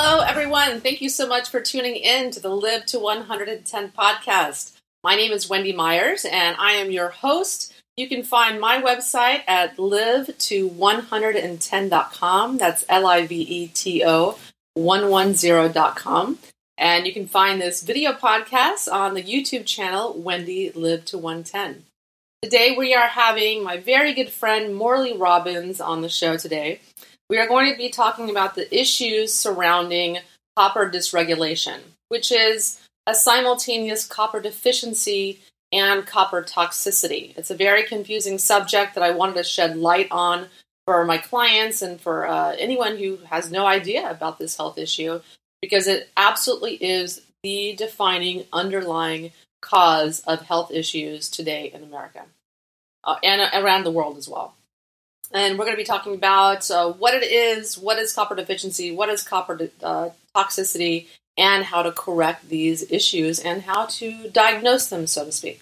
Hello, everyone. Thank you so much for tuning in to the Live to 110 podcast. My name is Wendy Myers, and I am your host. You can find my website at live to110.com. That's liveto110.com. And you can find this video podcast on the YouTube channel, Wendy Live to 110. Today, we are having my very good friend, Morley Robbins, on the show today. We are going to be talking about the issues surrounding copper dysregulation, which is a simultaneous copper deficiency and copper toxicity. It's a very confusing subject that I wanted to shed light on for my clients and for anyone who has no idea about this health issue, because it absolutely is the defining underlying cause of health issues today in America and around the world as well. And we're going to be talking about what it is, what is copper deficiency, what is copper toxicity, and how to correct these issues and how to diagnose them, so to speak.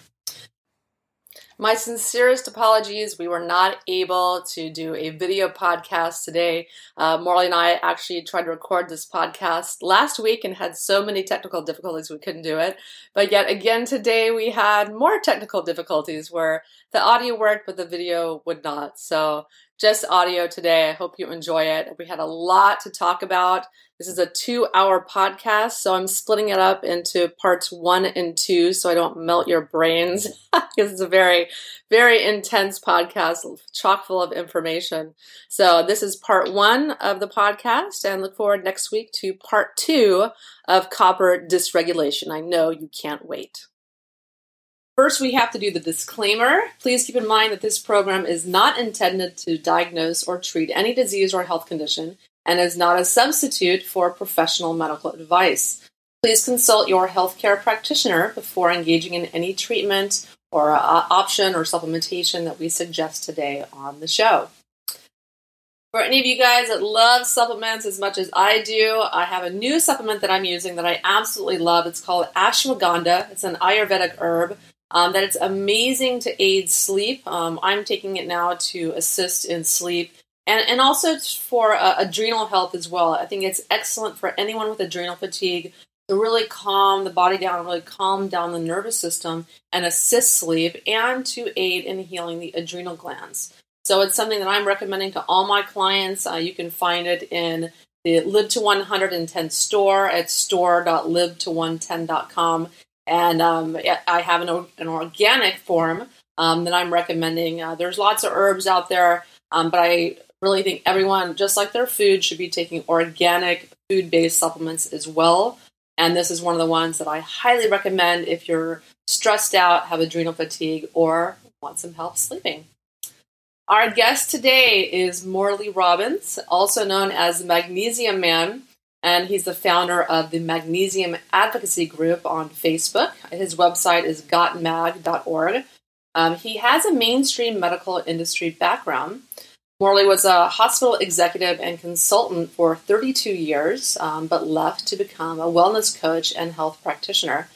My sincerest apologies. We were not able to do a video podcast today. Morley and I actually tried to record this podcast last week and had so many technical difficulties we couldn't do it. But yet again today we had more technical difficulties where the audio worked but the video would not. So just audio today. I hope you enjoy it. We had a lot to talk about. This is a 2-hour podcast, so I'm splitting it up into parts 1 and 2 so I don't melt your brains because it's a very, very intense podcast, chock full of information. So this is part 1 of the podcast, and look forward next week to part 2 of copper dysregulation. I know you can't wait. First, we have to do the disclaimer. Please keep in mind that this program is not intended to diagnose or treat any disease or health condition, and is not a substitute for professional medical advice. Please consult your healthcare practitioner before engaging in any treatment or option or supplementation that we suggest today on the show. For any of you guys that love supplements as much as I do, I have a new supplement that I'm using that I absolutely love. It's called Ashwagandha. It's an Ayurvedic herb that it's amazing to aid sleep. I'm taking it now to assist in sleep. And also for adrenal health as well. I think it's excellent for anyone with adrenal fatigue to really calm the body down, really calm down the nervous system and assist sleep and to aid in healing the adrenal glands. So it's something that I'm recommending to all my clients. You can find it in the Live to 110 store at store.liveto110.com. And I have an organic form that I'm recommending. There's lots of herbs out there, but I really think everyone, just like their food, should be taking organic food-based supplements as well. And this is one of the ones that I highly recommend if you're stressed out, have adrenal fatigue, or want some help sleeping. Our guest today is Morley Robbins, also known as Magnesium Man, and he's the founder of the Magnesium Advocacy Group on Facebook. His website is gotmag.org. He has a mainstream medical industry background. Morley was a hospital executive and consultant for 32 years, but left to become a wellness coach and health practitioner.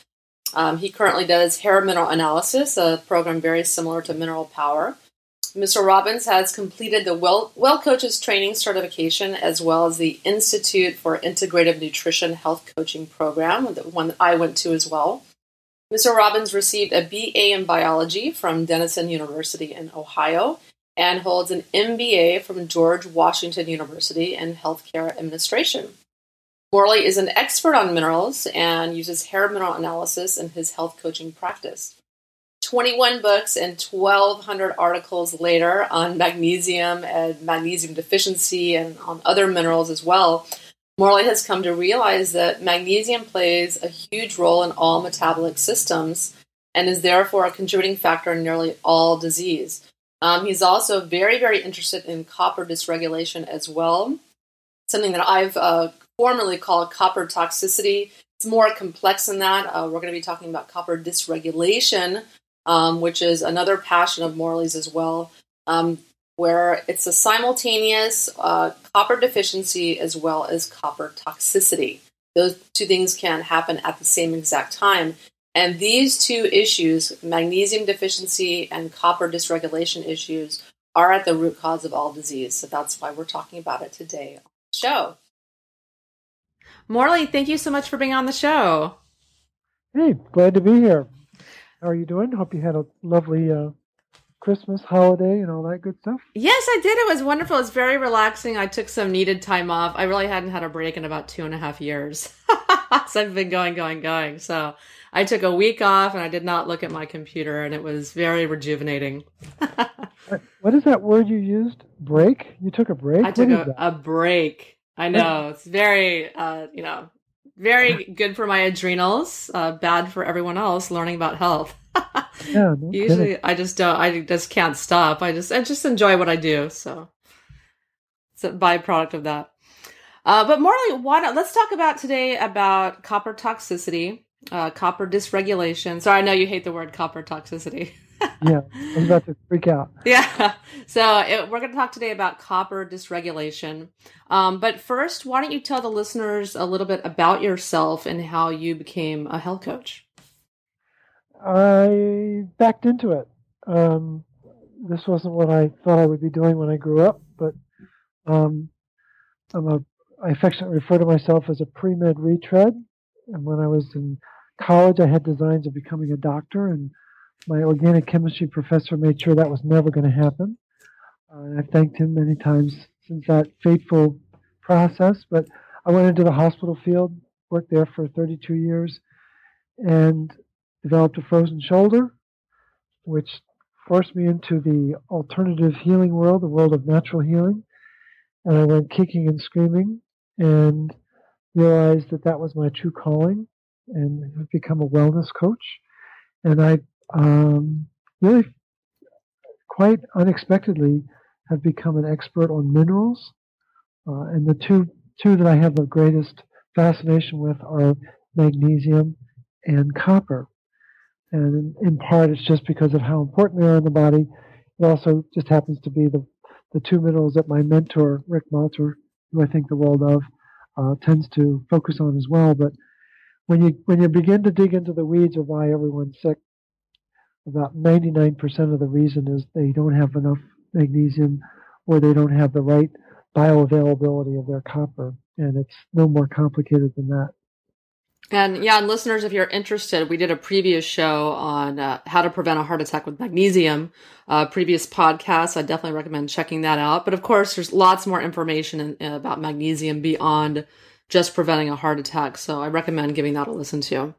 He currently does hair mineral analysis, a program very similar to Mineral Power. Mr. Robbins has completed the Well Coaches Training Certification as well as the Institute for Integrative Nutrition Health Coaching Program, the one that I went to as well. Mr. Robbins received a BA in biology from Denison University in Ohio, and holds an MBA from George Washington University in Healthcare Administration. Morley is an expert on minerals and uses hair mineral analysis in his health coaching practice. 21 books and 1,200 articles later on magnesium and magnesium deficiency and on other minerals as well, Morley has come to realize that magnesium plays a huge role in all metabolic systems and is therefore a contributing factor in nearly all disease. He's also very, very interested in copper dysregulation as well, something that I've formerly called copper toxicity. It's more complex than that. We're going to be talking about copper dysregulation, which is another passion of Morley's as well, where it's a simultaneous copper deficiency as well as copper toxicity. Those two things can happen at the same exact time. And these two issues, magnesium deficiency and copper dysregulation issues, are at the root cause of all disease. So that's why we're talking about it today on the show. Morley, thank you so much for being on the show. Hey, glad to be here. How are you doing? Hope you had a lovely Christmas holiday and all that good stuff. Yes, I did. It was wonderful. It was very relaxing. I took some needed time off. I really hadn't had a break in about 2.5 years. So I've been going. So I took a week off and I did not look at my computer, and it was very rejuvenating. What is that word you used? Break? You took a break? I took a break. I know. It's very, very good for my adrenals, bad for everyone else learning about health. Yeah, no usually kidding. I just can't stop. I just enjoy what I do. So it's a byproduct of that. But Morley, let's talk about today about copper toxicity, copper dysregulation. Sorry, I know you hate the word copper toxicity. Yeah, I was about to freak out. Yeah. So we're going to talk today about copper dysregulation. But first, why don't you tell the listeners a little bit about yourself and how you became a health coach? I backed into it. This wasn't what I thought I would be doing when I grew up, but I affectionately refer to myself as a pre-med retread. And when I was in college, I had designs of becoming a doctor, and my organic chemistry professor made sure that was never going to happen. I've thanked him many times since that fateful process. But I went into the hospital field, worked there for 32 years, and developed a frozen shoulder, which forced me into the alternative healing world, the world of natural healing. And I went kicking and screaming and realized that was my true calling, and I've become a wellness coach. And I really quite unexpectedly have become an expert on minerals. And the two that I have the greatest fascination with are magnesium and copper. And in part, it's just because of how important they are in the body. It also just happens to be the two minerals that my mentor, Rick Malter, who I think the world of, tends to focus on as well. But when you begin to dig into the weeds of why everyone's sick, about 99% of the reason is they don't have enough magnesium, or they don't have the right bioavailability of their copper. And it's no more complicated than that. And yeah, and listeners, if you're interested, we did a previous show on how to prevent a heart attack with magnesium, previous podcast. I definitely recommend checking that out. But of course, there's lots more information about magnesium beyond just preventing a heart attack. So I recommend giving that a listen to.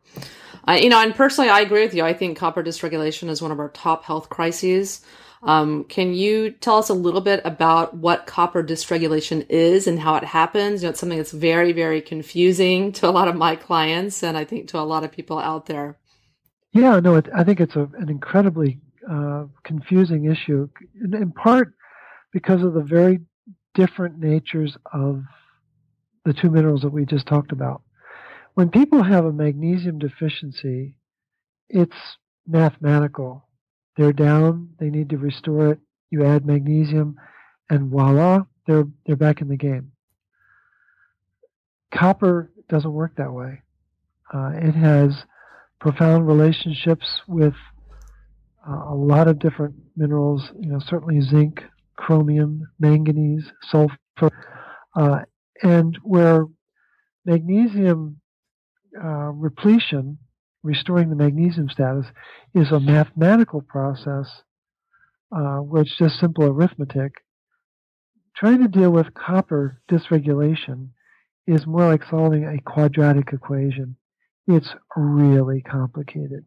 And personally, I agree with you. I think copper dysregulation is one of our top health crises. Can you tell us a little bit about what copper dysregulation is and how it happens? It's something that's very, very confusing to a lot of my clients, and I think to a lot of people out there. Yeah, no, I think it's an incredibly confusing issue, in part because of the very different natures of the two minerals that we just talked about. When people have a magnesium deficiency, it's mathematical. They're down, they need to restore it, you add magnesium, and voila, they're back in the game. Copper doesn't work that way. It has profound relationships with a lot of different minerals, certainly zinc, chromium, manganese, sulfur, and where magnesium repletion, restoring the magnesium status, is a mathematical process where it's just simple arithmetic. Trying to deal with copper dysregulation is more like solving a quadratic equation. It's really complicated.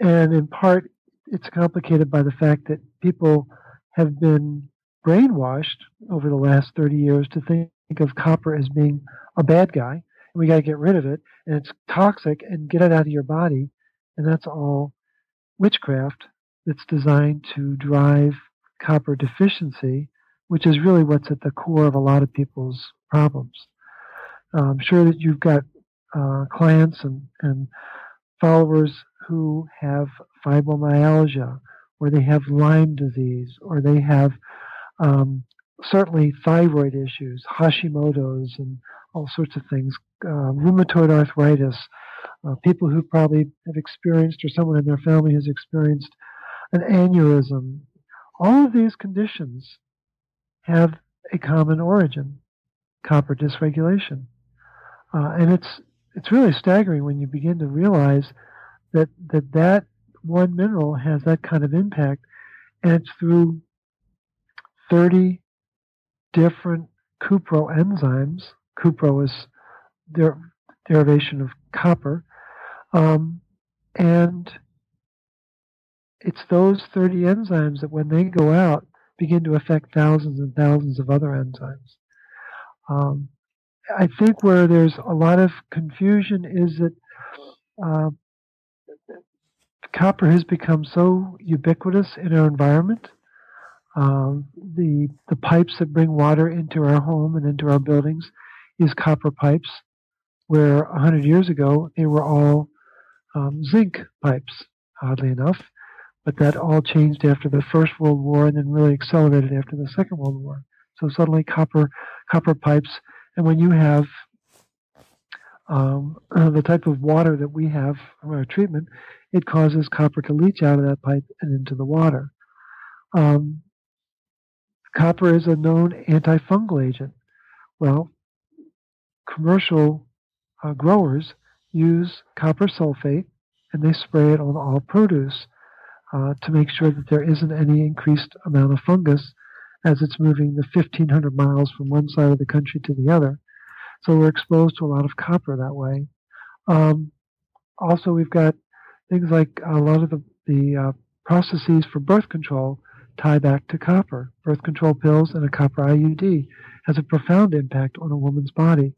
And in part, it's complicated by the fact that people have been brainwashed over the last 30 years to think of copper as being a bad guy. We got to get rid of it, and it's toxic, and get it out of your body. And that's all witchcraft that's designed to drive copper deficiency, which is really what's at the core of a lot of people's problems. I'm sure that you've got clients and followers who have fibromyalgia, or they have Lyme disease, or they have certainly thyroid issues, Hashimoto's, and all sorts of things, rheumatoid arthritis, people who probably have experienced, or someone in their family has experienced, an aneurysm. All of these conditions have a common origin, copper dysregulation. And it's really staggering when you begin to realize that that one mineral has that kind of impact, and it's through 30 different cupro enzymes. Cupro is their derivation of copper, and it's those 30 enzymes that, when they go out, begin to affect thousands and thousands of other enzymes. I think where there's a lot of confusion is that copper has become so ubiquitous in our environment. The pipes that bring water into our home and into our buildings is copper pipes, where 100 years ago they were all zinc pipes, oddly enough. But that all changed after the First World War, and then really accelerated after the Second World War. So suddenly copper pipes, and when you have the type of water that we have from our treatment, it causes copper to leach out of that pipe and into the water. Copper is a known antifungal agent. Well, commercial growers use copper sulfate, and they spray it on all produce to make sure that there isn't any increased amount of fungus as it's moving the 1,500 miles from one side of the country to the other. So we're exposed to a lot of copper that way. Also, we've got things like a lot of the processes for birth control tie back to copper. Birth control pills and a copper IUD has a profound impact on a woman's body.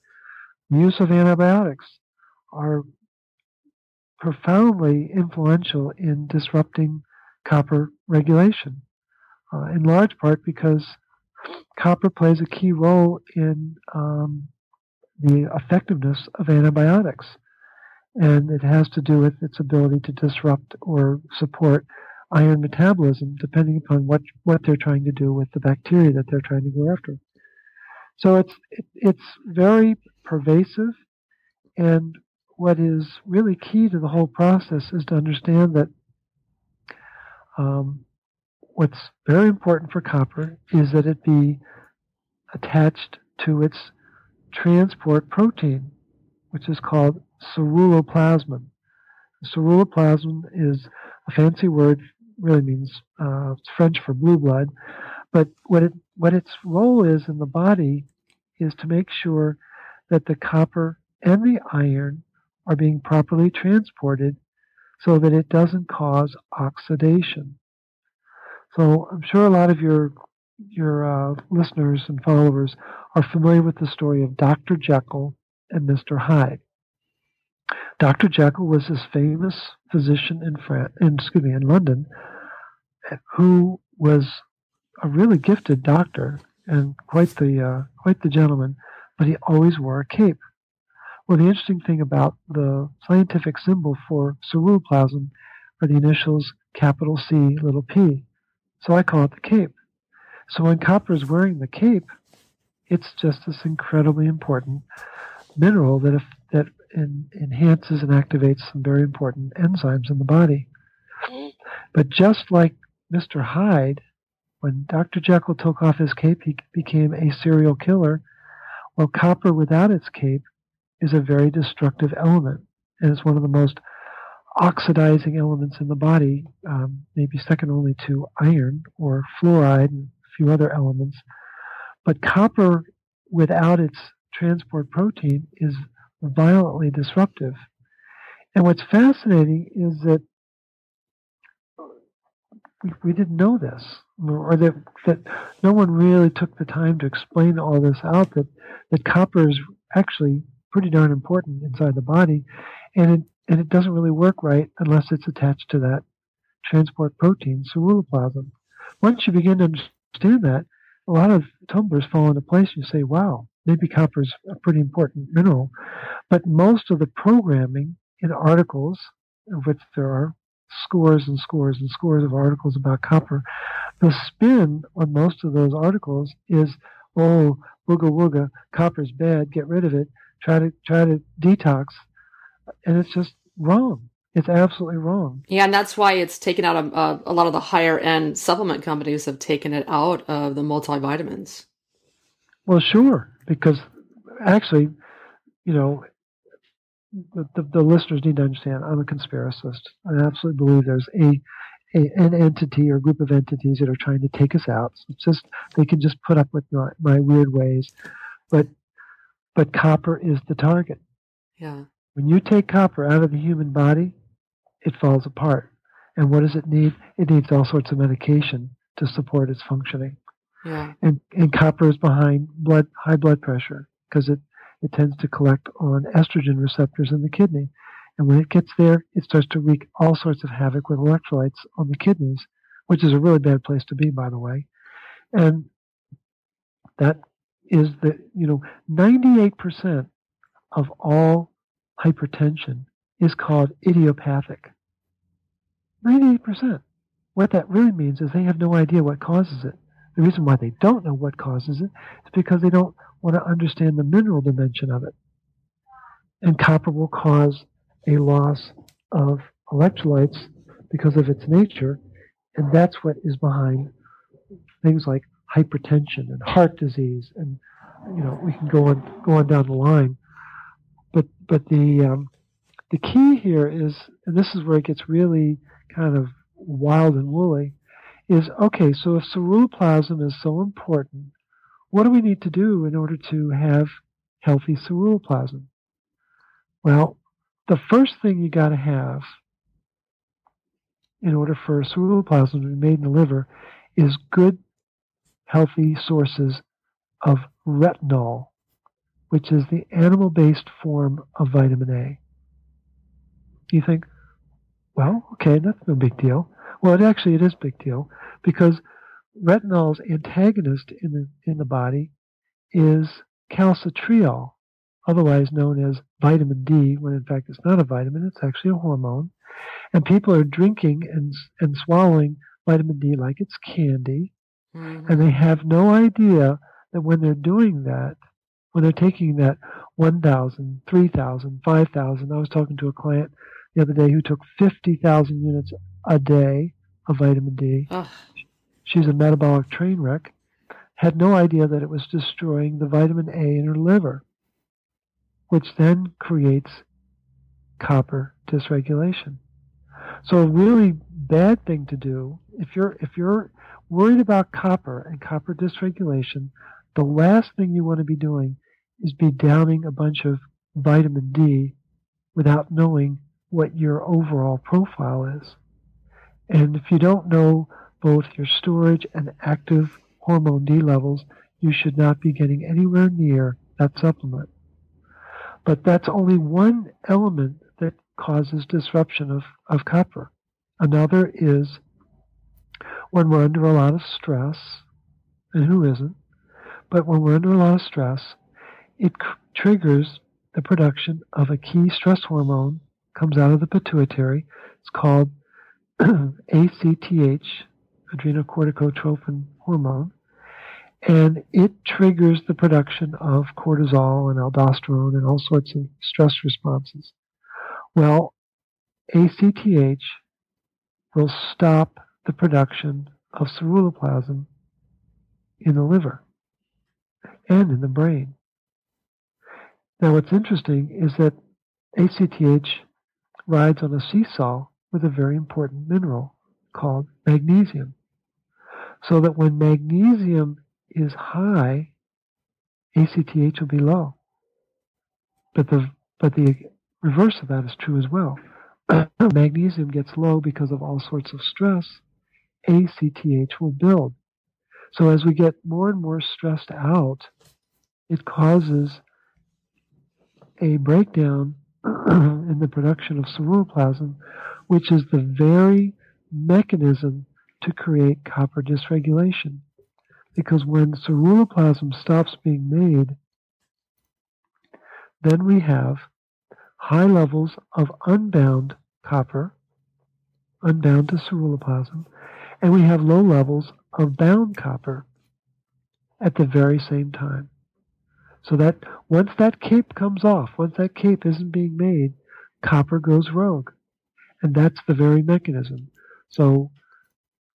The use of antibiotics are profoundly influential in disrupting copper regulation, in large part because copper plays a key role in the effectiveness of antibiotics. And it has to do with its ability to disrupt or support iron metabolism, depending upon what they're trying to do with the bacteria that they're trying to go after. So it's very pervasive, and what is really key to the whole process is to understand that what's very important for copper is that it be attached to its transport protein, which is called ceruloplasmin. Ceruloplasmin is a fancy word, really means it's French for blue blood, but what its role is in the body is to make sure that the copper and the iron are being properly transported so that it doesn't cause oxidation. So I'm sure a lot of your listeners and followers are familiar with the story of Dr. Jekyll and Mr. Hyde. Dr. Jekyll was this famous physician in London, who was a really gifted doctor and quite the gentleman, but he always wore a cape. Well, the interesting thing about the scientific symbol for ceruloplasmin are the initials capital C, little p. So I call it the cape. So when copper is wearing the cape, it's just this incredibly important mineral that enhances and activates some very important enzymes in the body. But just like Mr. Hyde, when Dr. Jekyll took off his cape, he became a serial killer. Well, copper without its cape is a very destructive element, and it's one of the most oxidizing elements in the body, maybe second only to iron or fluoride and a few other elements. But copper without its transport protein is violently disruptive. And what's fascinating is that we didn't know this, or that no one really took the time to explain all this out, that copper is actually pretty darn important inside the body, and it doesn't really work right unless it's attached to that transport protein, ceruloplasmin. Once you begin to understand that, a lot of tumblers fall into place, and you say, wow, maybe copper is a pretty important mineral. But most of the programming in articles, of which there are scores and scores and scores of articles about copper, the spin on most of those articles is, oh, wooga wooga, copper's bad, get rid of it, try to detox. And it's just wrong. It's absolutely wrong. Yeah, and that's why it's taken out of a lot of the higher-end supplement companies have taken it out of the multivitamins. Well, sure, because actually you know, the listeners need to understand I'm a conspiracist. I absolutely believe there's an entity or group of entities that are trying to take us out. It's just they can just put up with my weird ways, but copper is the target. Yeah. When you take copper out of the human body, it falls apart. And what does it need? It needs all sorts of medication to support its functioning. Yeah. And copper is behind high blood pressure because it tends to collect on estrogen receptors in the kidney. And when it gets there, it starts to wreak all sorts of havoc with electrolytes on the kidneys, which is a really bad place to be, by the way. And that is 98% of all hypertension is called idiopathic. 98%. What that really means is they have no idea what causes it. The reason why they don't know what causes it is because they don't want to understand the mineral dimension of it. And copper will cause a loss of electrolytes because of its nature, and that's what is behind things like hypertension and heart disease, and we can go on down the line. But the key here is, and this is where it gets really kind of wild and woolly, is okay. So if ceruloplasmin is so important, what do we need to do in order to have healthy ceruloplasmin? Well, the first thing you got to have in order for ceruloplasmin to be made in the liver is good, healthy sources of retinol, which is the animal-based form of vitamin A. You think, well, okay, that's no big deal. Well, it is a big deal because retinol's antagonist in the body is calcitriol, otherwise known as vitamin D, when in fact it's not a vitamin, it's actually a hormone. And people are drinking and swallowing vitamin D like it's candy, mm-hmm. and they have no idea that when they're doing that, when they're taking that 1,000, 3,000, 5,000, I was talking to a client the other day who took 50,000 units a day of vitamin D. Ugh. She's a metabolic train wreck, had no idea that it was destroying the vitamin A in her liver, which then creates copper dysregulation. So a really bad thing to do, if you're worried about copper and copper dysregulation, the last thing you want to be doing is be downing a bunch of vitamin D without knowing what your overall profile is. And if you don't know both your storage and active hormone D levels, you should not be getting anywhere near that supplement. But that's only one element that causes disruption of copper. Another is when we're under a lot of stress, and who isn't? But when we're under a lot of stress, it triggers the production of a key stress hormone, comes out of the pituitary. It's called ACTH, adrenocorticotropin hormone, and it triggers the production of cortisol and aldosterone and all sorts of stress responses. Well, ACTH will stop the production of ceruloplasmin in the liver and in the brain. Now, what's interesting is that ACTH rides on a seesaw with a very important mineral called magnesium, so that when magnesium is high, ACTH will be low. But the reverse of that is true as well. Magnesium gets low because of all sorts of stress, ACTH will build. So as we get more and more stressed out, it causes a breakdown in the production of ceruloplasmin, which is the very mechanism to create copper dysregulation. Because when ceruloplasmin stops being made, then we have high levels of unbound copper, unbound to ceruloplasmin, and we have low levels of bound copper at the very same time. So that once that cape comes off, once that cape isn't being made, copper goes rogue. And that's the very mechanism. So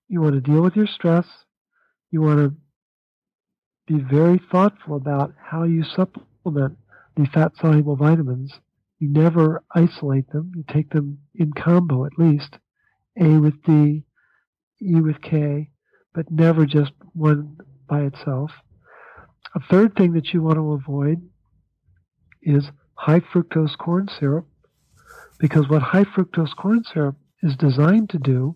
you want to deal with your stress. You want to be very thoughtful about how you supplement the fat-soluble vitamins, you never isolate them. You take them in combo at least, A with D, E with K, but never just one by itself. A third thing that you want to avoid is high fructose corn syrup, because what high fructose corn syrup is designed to do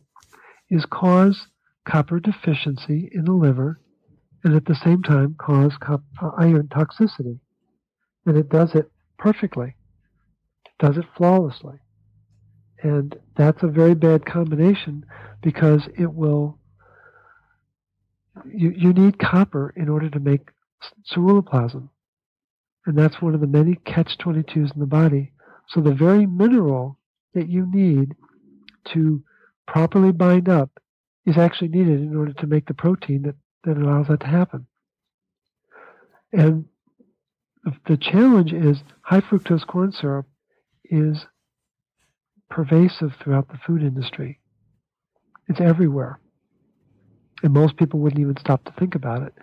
is cause copper deficiency in the liver and at the same time cause iron toxicity. And it does it perfectly. It does it flawlessly. And that's a very bad combination because it will... You need copper in order to make ceruloplasmin. And that's one of the many catch-22s in the body. So the very mineral that you need to properly bind up is actually needed in order to make the protein that allows that to happen. And the challenge is high fructose corn syrup is pervasive throughout the food industry. It's everywhere. And most people wouldn't even stop to think about it.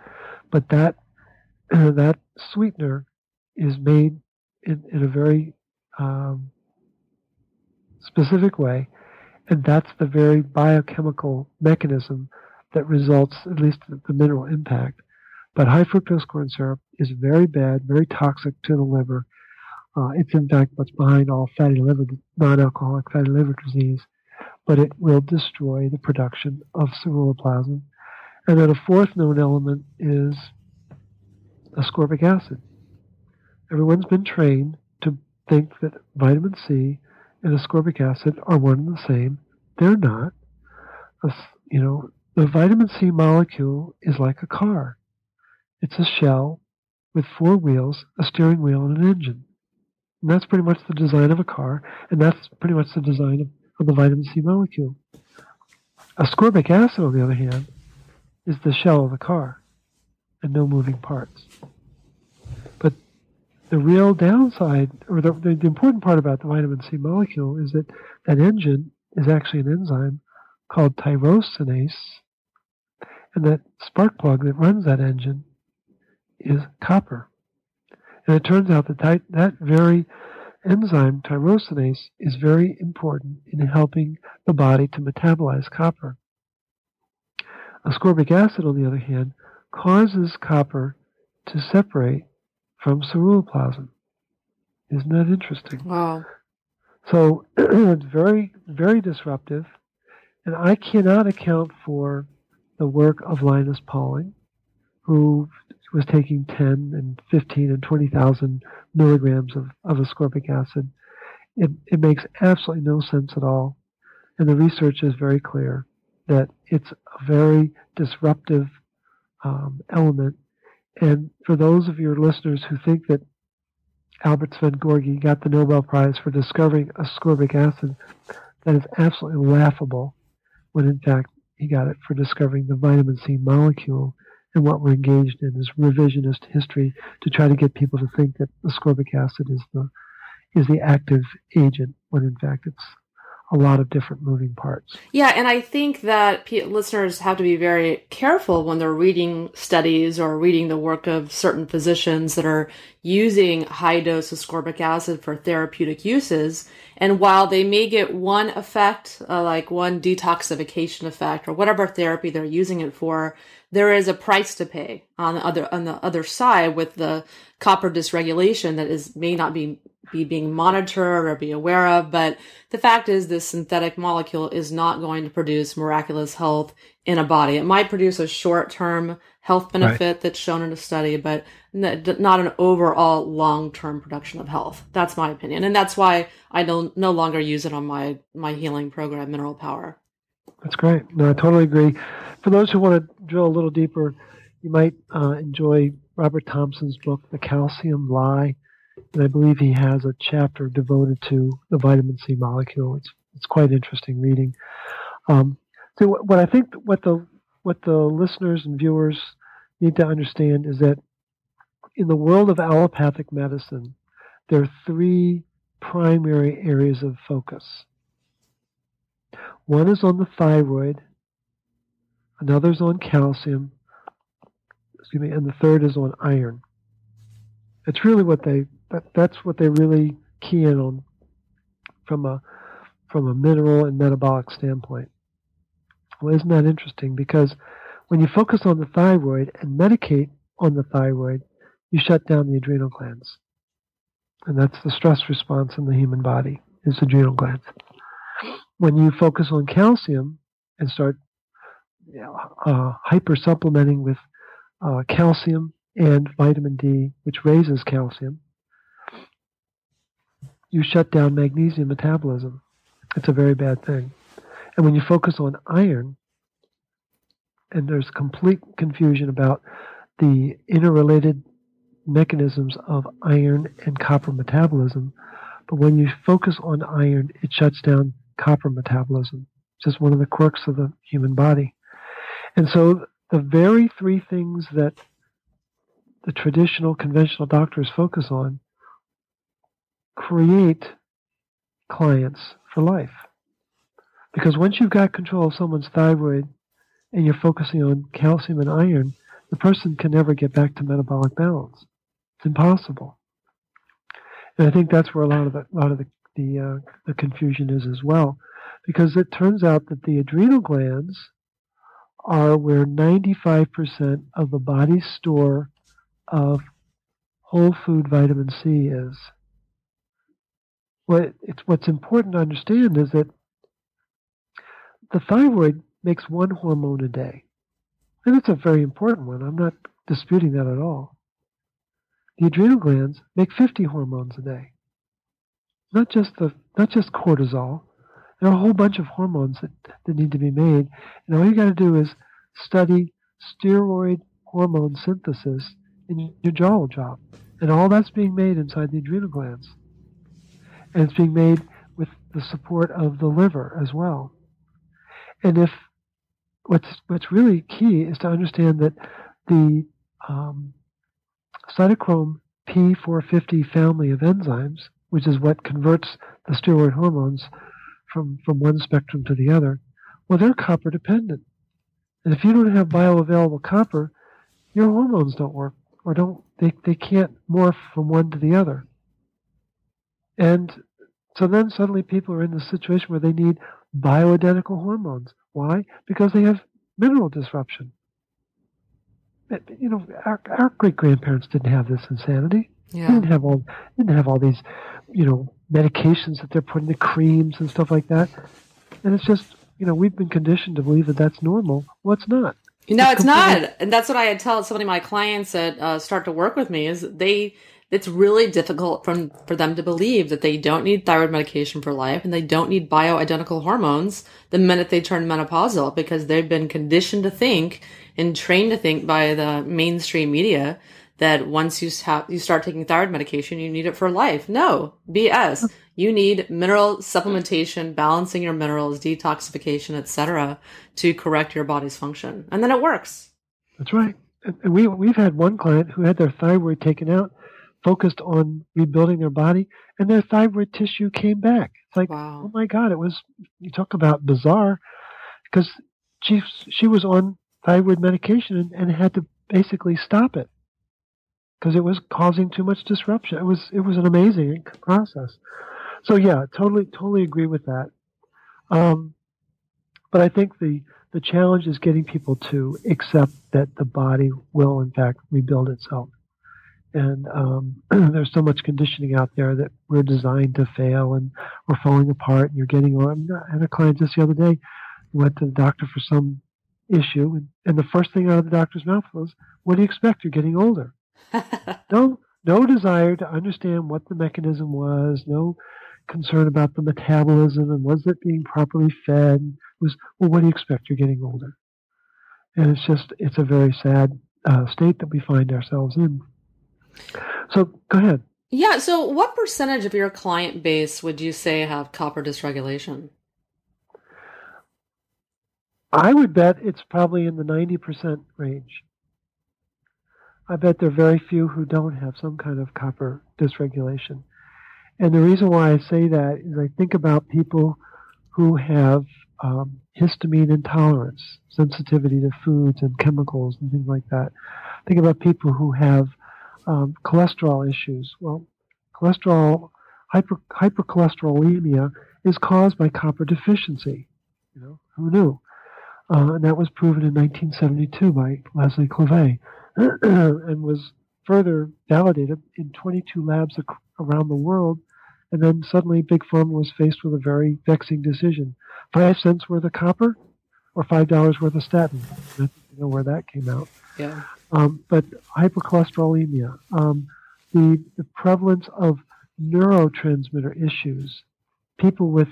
But that sweetener is made in a very specific way, and that's the very biochemical mechanism that results, at least the mineral impact. But high fructose corn syrup is very bad, very toxic to the liver. It's in fact what's behind all non-alcoholic fatty liver disease, but it will destroy the production of ceruloplasmin. And then a fourth known element is ascorbic acid. Everyone's been trained to think that vitamin C and ascorbic acid are one and the same. They're not. The vitamin C molecule is like a car. It's a shell with four wheels, a steering wheel, and an engine. And that's pretty much the design of a car, and that's pretty much the design of the vitamin C molecule. Ascorbic acid, on the other hand, is the shell of the car and no moving parts. But the real downside, or the important part about the vitamin C molecule is that that engine is actually an enzyme called tyrosinase, and that spark plug that runs that engine is copper. And it turns out that very enzyme, tyrosinase, is very important in helping the body to metabolize copper. Ascorbic acid, on the other hand, causes copper to separate from ceruloplasmin. Isn't that interesting? Wow. So it's very, very disruptive, and I cannot account for the work of Linus Pauling, who was taking 10 and 15 and 20,000 milligrams of ascorbic acid. It makes absolutely no sense at all. And the research is very clear that it's a very disruptive element. And for those of your listeners who think that Albert Svengorgi got the Nobel Prize for discovering ascorbic acid, that is absolutely laughable, when in fact he got it for discovering the vitamin C molecule. And what we're engaged in is revisionist history to try to get people to think that ascorbic acid is the active agent, when in fact it's a lot of different moving parts. Yeah, and I think that listeners have to be very careful when they're reading studies or reading the work of certain physicians that are using high-dose ascorbic acid for therapeutic uses. And while they may get one effect, like one detoxification effect or whatever therapy they're using it for, there is a price to pay on the other side with the copper dysregulation that may not be being monitored or be aware of. But the fact is, this synthetic molecule is not going to produce miraculous health in a body. It might produce a short-term health benefit, right, that's shown in a study, but not an overall long-term production of health. That's my opinion. And that's why I no longer use it on my healing program, Mineral Power. That's great. No, I totally agree. For those who want to drill a little deeper, you might enjoy Robert Thompson's book, The Calcium Lie. And I believe he has a chapter devoted to the vitamin C molecule. It's quite interesting reading. So what I think what the listeners and viewers need to understand is that in the world of allopathic medicine, there are three primary areas of focus. One is on the thyroid, another is on calcium, and the third is on iron. It's really what they That's what they really key in on from a mineral and metabolic standpoint. Well, isn't that interesting? Because when you focus on the thyroid and medicate on the thyroid, you shut down the adrenal glands. And that's the stress response in the human body, is adrenal glands. When you focus on calcium and start hyper-supplementing with calcium and vitamin D, which raises calcium, you shut down magnesium metabolism. It's a very bad thing. And when you focus on iron, and there's complete confusion about the interrelated mechanisms of iron and copper metabolism, but when you focus on iron, it shuts down copper metabolism. It's just one of the quirks of the human body. And so the very three things that the traditional, conventional doctors focus on create clients for life. Because once you've got control of someone's thyroid and you're focusing on calcium and iron, the person can never get back to metabolic balance. It's impossible. And I think that's where a lot of the confusion is as well, because it turns out that the adrenal glands are where 95% of the body's store of whole food vitamin C is. What's important to understand is that the thyroid makes one hormone a day. And it's a very important one. I'm not disputing that at all. The adrenal glands make 50 hormones a day. Not just cortisol. There are a whole bunch of hormones that need to be made. And all you got to do is study steroid hormone synthesis in your jaw job. And all that's being made inside the adrenal glands. And it's being made with the support of the liver as well. And if what's really key is to understand that the cytochrome P450 family of enzymes, which is what converts the steroid hormones from one spectrum to the other, well, they're copper dependent. And if you don't have bioavailable copper, your hormones don't work, or they can't morph from one to the other. And so then suddenly people are in this situation where they need bioidentical hormones. Why? Because they have mineral disruption. You know, our great-grandparents didn't have this insanity. Yeah. They didn't have all these, you know, medications that they're putting in the creams and stuff like that. And it's just, you know, we've been conditioned to believe that that's normal. Well, it's not. No, it's not. And that's what I had told so many of my clients that start to work with me is it's really difficult for them to believe that they don't need thyroid medication for life and they don't need bioidentical hormones the minute they turn menopausal, because they've been conditioned to think and trained to think by the mainstream media that once you start taking thyroid medication, you need it for life. No, BS. You need mineral supplementation, balancing your minerals, detoxification, etc., to correct your body's function. And then it works. That's right. And we've had one client who had their thyroid taken out, focused on rebuilding their body, and their thyroid tissue came back. It's like, wow. Oh my God, you talk about bizarre, because she was on thyroid medication and had to basically stop it because it was causing too much disruption. It was an amazing process. So yeah, totally agree with that. But I think the challenge is getting people to accept that the body will in fact rebuild itself. And there's so much conditioning out there that we're designed to fail, and we're falling apart, and you're getting on. I had a client just the other day who went to the doctor for some issue, and the first thing out of the doctor's mouth was, "What do you expect? You're getting older." No desire to understand what the mechanism was, no concern about the metabolism, and was it being properly fed. It was, well, what do you expect? You're getting older. And it's a very sad state that we find ourselves in. So go ahead. Yeah. So what percentage of your client base would you say have copper dysregulation? I would bet it's probably in the 90% range. I bet there are very few who don't have some kind of copper dysregulation. And the reason why I say that is I think about people who have histamine intolerance, sensitivity to foods and chemicals and things like that. Think about people who have cholesterol issues. Well, hypercholesterolemia is caused by copper deficiency. You know, who knew? And that was proven in 1972 by Leslie Clavey, and was further validated in 22 labs around the world. And then suddenly Big Pharma was faced with a very vexing decision. 5 cents worth of copper or $5 worth of statin? You know where that came out. Yeah. But hypercholesterolemia, the prevalence of neurotransmitter issues, people with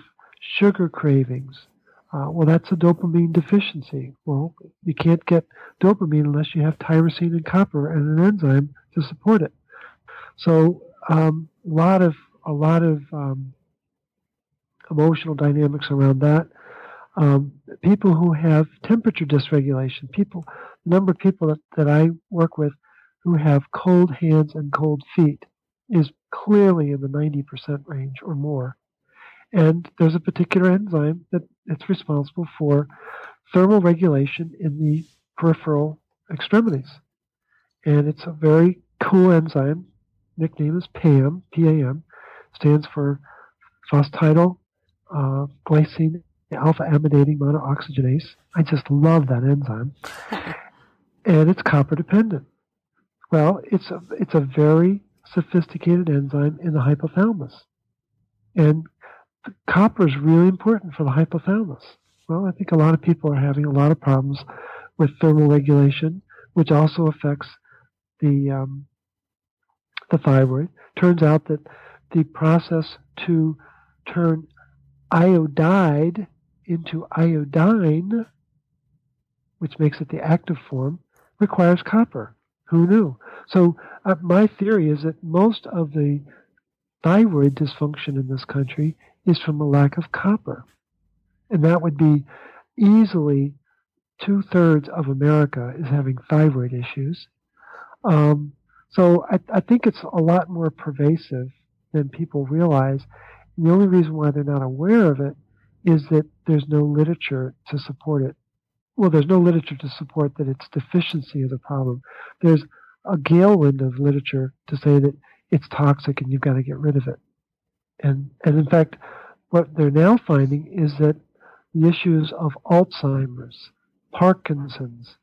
sugar cravings. Well, that's a dopamine deficiency. Well, you can't get dopamine unless you have tyrosine and copper and an enzyme to support it. So a lot of emotional dynamics around that. People who have temperature dysregulation, the number of people that I work with who have cold hands and cold feet is clearly in the 90% range or more. And there's a particular enzyme that's responsible for thermal regulation in the peripheral extremities. And it's a very cool enzyme. Nickname is PAM, P-A-M. Stands for phosphatidyl glycine alpha-amidating monooxygenase. I just love that enzyme. And it's copper-dependent. Well, it's a very sophisticated enzyme in the hypothalamus. And copper is really important for the hypothalamus. Well, I think a lot of people are having a lot of problems with thermal regulation, which also affects the thyroid. Turns out that the process to turn iodide into iodine, which makes it the active form, requires copper. Who knew? So my theory is that most of the thyroid dysfunction in this country is from a lack of copper. And that would be easily 2/3 of America is having thyroid issues. So I think it's a lot more pervasive than people realize. And the only reason why they're not aware of it is that there's no literature to support it. Well, there's no literature to support that it's deficiency is a problem. There's a gale wind of literature to say that it's toxic and you've got to get rid of it. And in fact, what they're now finding is that the issues of Alzheimer's, Parkinson's,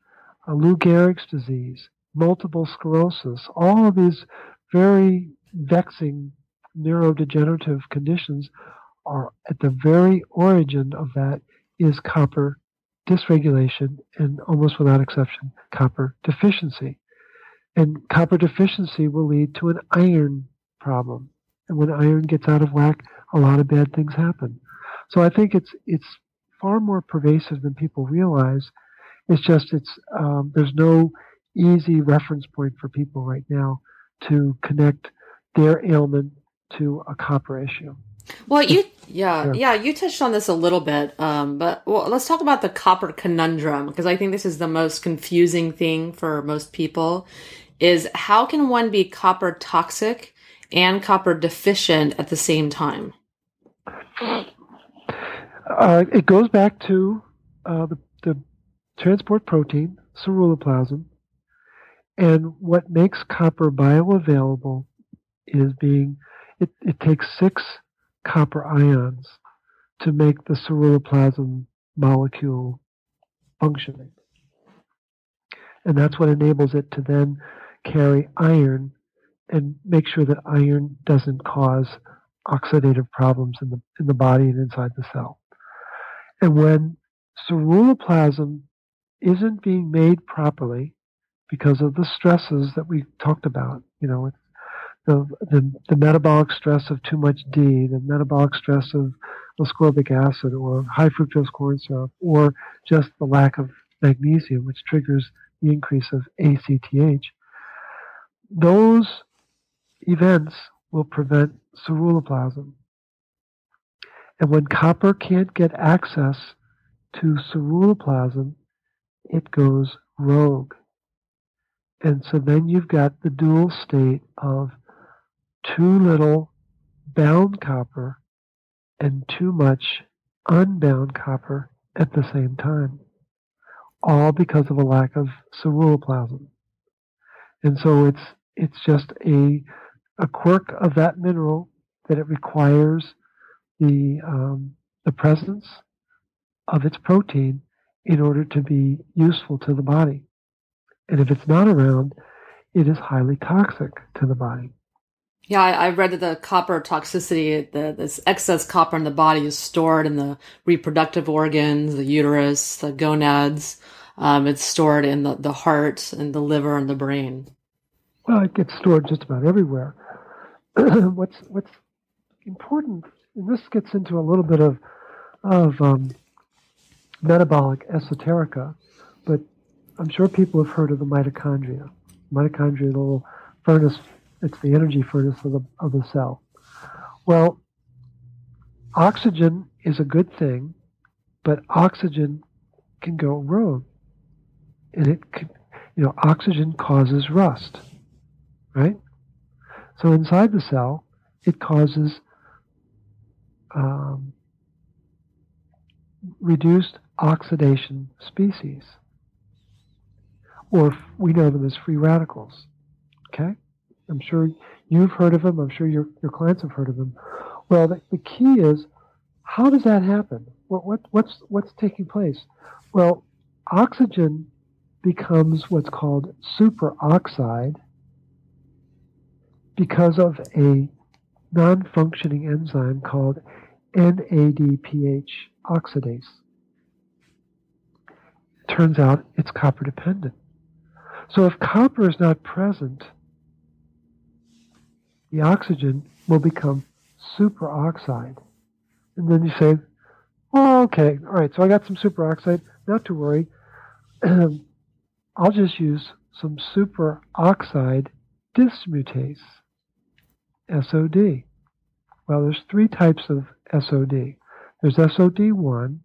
Lou Gehrig's disease, multiple sclerosis, all of these very vexing neurodegenerative conditions are at the very origin of that is copper dysregulation and almost without exception, copper deficiency. And copper deficiency will lead to an iron problem. And when iron gets out of whack, a lot of bad things happen. So I think it's far more pervasive than people realize. It's just there's no easy reference point for people right now to connect their ailment to a copper issue. Well, you touched on this a little bit, but let's talk about the copper conundrum, because I think this is the most confusing thing for most people, is how can one be copper toxic and copper deficient at the same time? It goes back to the transport protein, ceruloplasmin, and what makes copper bioavailable is it takes 6 copper ions to make the ceruloplasmin molecule functioning. And that's what enables it to then carry iron and make sure that iron doesn't cause oxidative problems in the body and inside the cell. And when ceruloplasmin isn't being made properly because of the stresses that we talked about, you know, the metabolic stress of too much D, the metabolic stress of ascorbic acid or high fructose corn syrup, or just the lack of magnesium, which triggers the increase of ACTH, those events will prevent ceruloplasmin. And when copper can't get access to ceruloplasmin, it goes rogue. And so then you've got the dual state of too little bound copper and too much unbound copper at the same time, all because of a lack of ceruloplasmin. And so it's just a a quirk of that mineral that it requires the presence of its protein in order to be useful to the body. And if it's not around, it is highly toxic to the body. Yeah, I read that the copper toxicity, this excess copper in the body is stored in the reproductive organs, the uterus, the gonads. It's stored in the heart and the liver and the brain. Well, it gets stored just about everywhere. What's important, and this gets into a little bit of metabolic esoterica, but I'm sure people have heard of the mitochondria. Mitochondria, the little furnace. It's the energy furnace of the cell. Well, oxygen is a good thing, but oxygen can go wrong, and it can, oxygen causes rust, right? So inside the cell, it causes reduced oxidation species, or we know them as free radicals. Okay. I'm sure you've heard of them. I'm sure your clients have heard of them. Well, the key is, how does that happen? What's taking place? Well, oxygen becomes what's called superoxide because of a non-functioning enzyme called NADPH oxidase. Turns out it's copper dependent. So if copper is not present, the oxygen will become superoxide. And then you say, oh, okay, all right, so I got some superoxide, not to worry. I'll just use some superoxide dismutase, SOD. Well, there's three types of SOD. There's SOD1,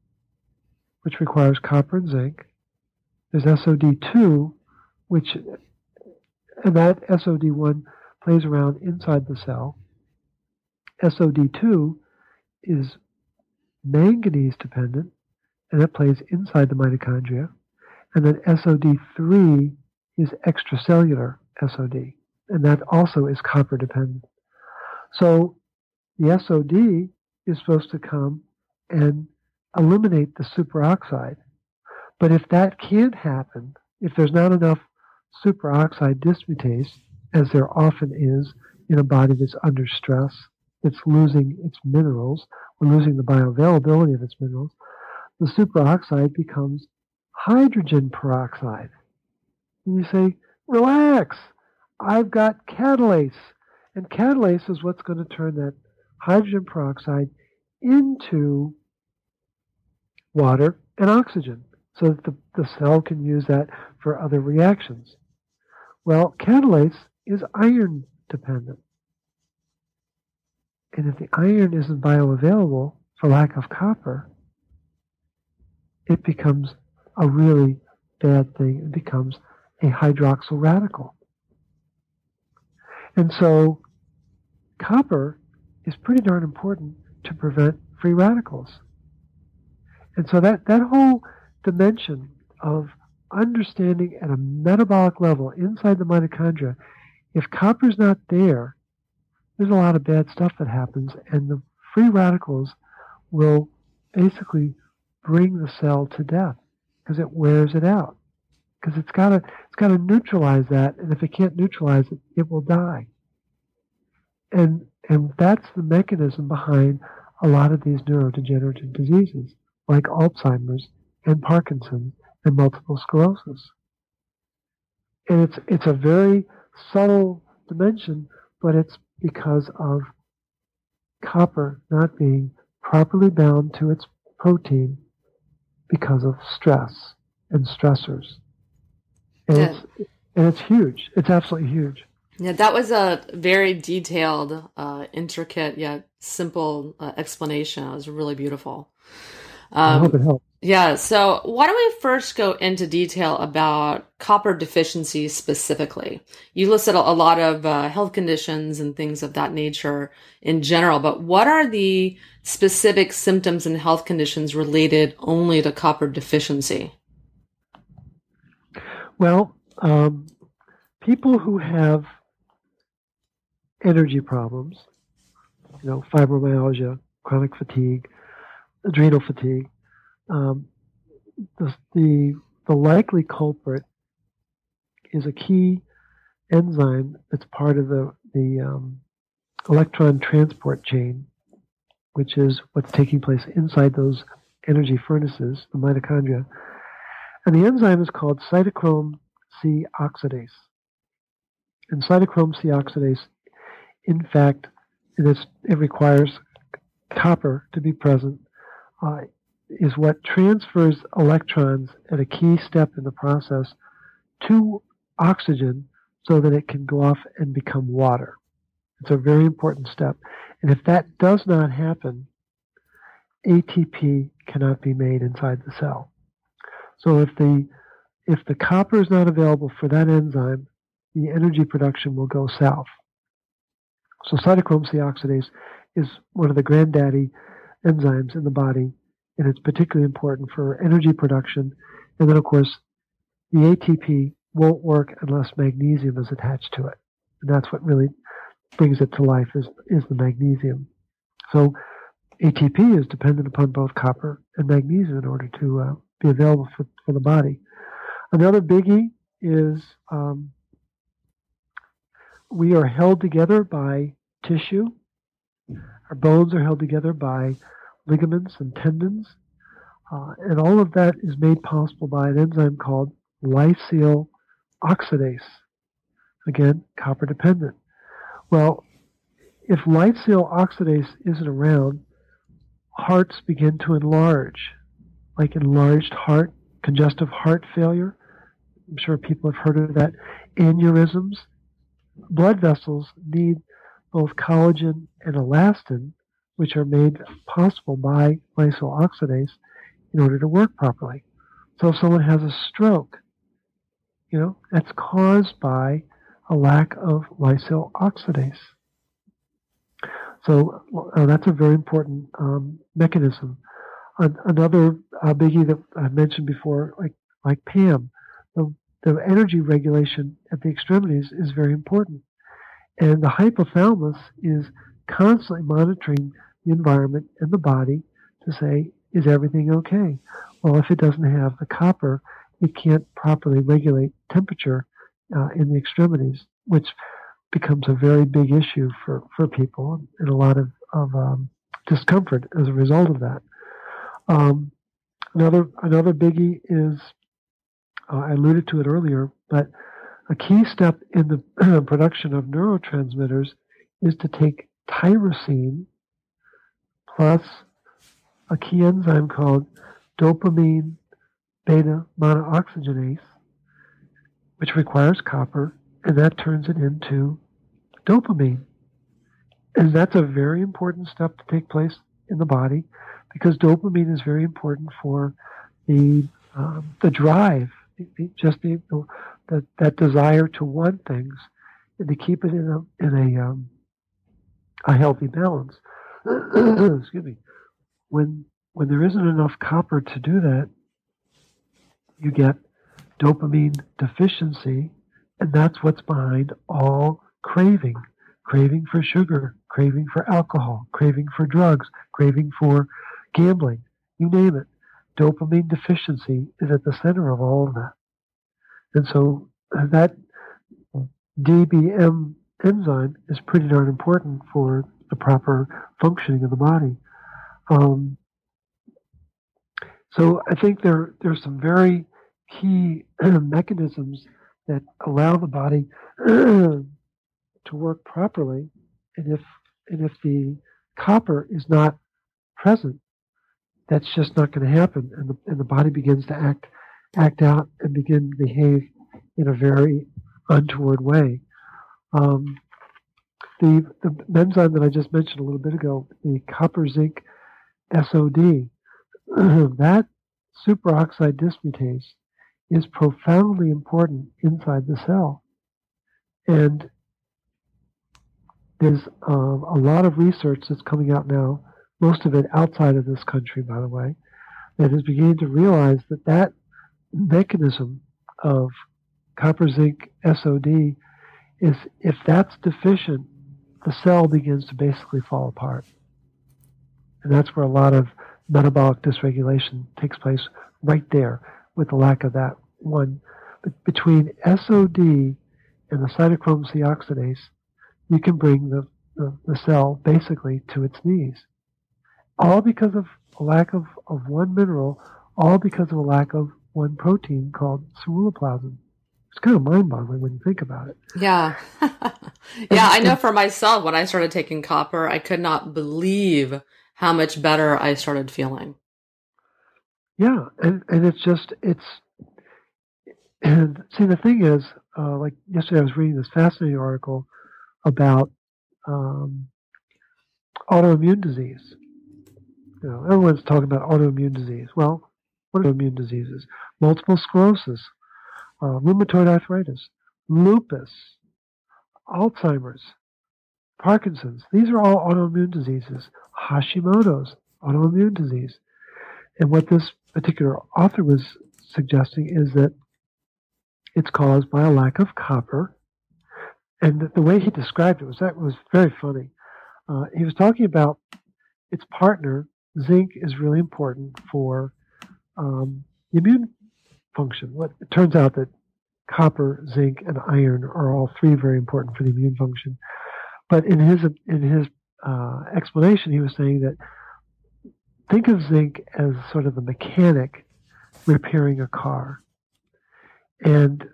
which requires copper and zinc. There's SOD2, and that SOD1 plays around inside the cell. SOD2 is manganese dependent, and that plays inside the mitochondria. And then SOD3 is extracellular SOD, and that also is copper dependent. So the SOD is supposed to come and eliminate the superoxide. But if that can't happen, if there's not enough superoxide dismutase, as there often is in a body that's under stress, it's losing its minerals, we're losing the bioavailability of its minerals, the superoxide becomes hydrogen peroxide. And you say, relax, I've got catalase. And catalase is what's going to turn that hydrogen peroxide into water and oxygen so that the cell can use that for other reactions. Well, catalase is iron dependent. And if the iron isn't bioavailable for lack of copper, it becomes a really bad thing. It becomes a hydroxyl radical. And so copper is pretty darn important to prevent free radicals. And so that whole dimension of understanding at a metabolic level inside the mitochondria, if copper's not there, there's a lot of bad stuff that happens, and the free radicals will basically bring the cell to death because it wears it out. Because it's gotta neutralize that, and if it can't neutralize it, it will die. And that's the mechanism behind a lot of these neurodegenerative diseases, like Alzheimer's and Parkinson's and multiple sclerosis. And it's a very subtle dimension, but it's because of copper not being properly bound to its protein because of stress and stressors. And, yeah. It's huge. It's absolutely huge. Yeah, that was a very detailed, intricate, yet simple explanation. It was really beautiful. I hope it helps. Yeah, so why don't we first go into detail about copper deficiency specifically? You listed a lot of health conditions and things of that nature in general, but what are the specific symptoms and health conditions related only to copper deficiency? Well, people who have energy problems, you know, fibromyalgia, chronic fatigue, adrenal fatigue, the likely culprit is a key enzyme that's part of the electron transport chain, which is what's taking place inside those energy furnaces, the mitochondria. And the enzyme is called cytochrome C oxidase. And cytochrome C oxidase, in fact, it requires copper to be present, is what transfers electrons at a key step in the process to oxygen so that it can go off and become water. It's a very important step. And if that does not happen, ATP cannot be made inside the cell. So if the copper is not available for that enzyme, the energy production will go south. So cytochrome C oxidase is one of the granddaddy enzymes in the body, and it's particularly important for energy production. And then, of course, the ATP won't work unless magnesium is attached to it. And that's what really brings it to life is the magnesium. So ATP is dependent upon both copper and magnesium in order to be available for the body. Another biggie is we are held together by tissue. Our bones are held together by ligaments and tendons. And all of that is made possible by an enzyme called lysyl oxidase. Again, copper dependent. Well, if lysyl oxidase isn't around, hearts begin to enlarge, like enlarged heart, congestive heart failure. I'm sure people have heard of that. Aneurysms. Blood vessels need both collagen and elastin, which are made possible by lysyl oxidase, in order to work properly. So if someone has a stroke, you know, that's caused by a lack of lysyl oxidase. So that's a very important mechanism. Another biggie that I mentioned before, like PAM, the energy regulation at the extremities is very important. And the hypothalamus is constantly monitoring the environment and the body to say, is everything okay? Well, if it doesn't have the copper, it can't properly regulate temperature in the extremities, which becomes a very big issue for people, and a lot of discomfort as a result of that. Another biggie is, I alluded to it earlier, but a key step in the production of neurotransmitters is to take tyrosine plus a key enzyme called dopamine beta monooxygenase, which requires copper, and that turns it into dopamine. And that's a very important step to take place in the body, because dopamine is very important for the drive, that desire to want things, and to keep it in a healthy balance. Excuse me. When there isn't enough copper to do that, you get dopamine deficiency, and that's what's behind all craving. Craving for sugar, craving for alcohol, craving for drugs, craving for gambling, you name it. Dopamine deficiency is at the center of all of that. And so that DBM enzyme is pretty darn important for the proper functioning of the body. So I think there's some very key mechanisms that allow the body to work properly, and if the copper is not present, that's just not going to happen, and the body begins to act out and begin to behave in a very untoward way. The enzyme that I just mentioned a little bit ago, the copper zinc SOD, that superoxide dismutase is profoundly important inside the cell. And there's a lot of research that's coming out now, most of it outside of this country, by the way, that is beginning to realize that mechanism of copper zinc SOD is, if that's deficient, the cell begins to basically fall apart. And that's where a lot of metabolic dysregulation takes place, right there, with the lack of that one. But between SOD and the cytochrome C oxidase, you can bring the cell basically to its knees. All because of a lack of one mineral, all because of a lack of one protein called ceruloplasmin. It's kind of mind-boggling when you think about it. Yeah. I know for myself, when I started taking copper, I could not believe how much better I started feeling. Yeah, and it's just, see, the thing is, like yesterday I was reading this fascinating article about autoimmune disease. You know, everyone's talking about autoimmune disease. Well, what are autoimmune diseases? Multiple sclerosis, rheumatoid arthritis, lupus, Alzheimer's, Parkinson's. These are all autoimmune diseases. Hashimoto's, autoimmune disease. And what this particular author was suggesting is that it's caused by a lack of copper. And the way he described it was very funny. He was talking about its partner, zinc, is really important for immune function. It turns out that copper, zinc, and iron are all three very important for the immune function. But in his explanation, he was saying that think of zinc as sort of the mechanic repairing a car. And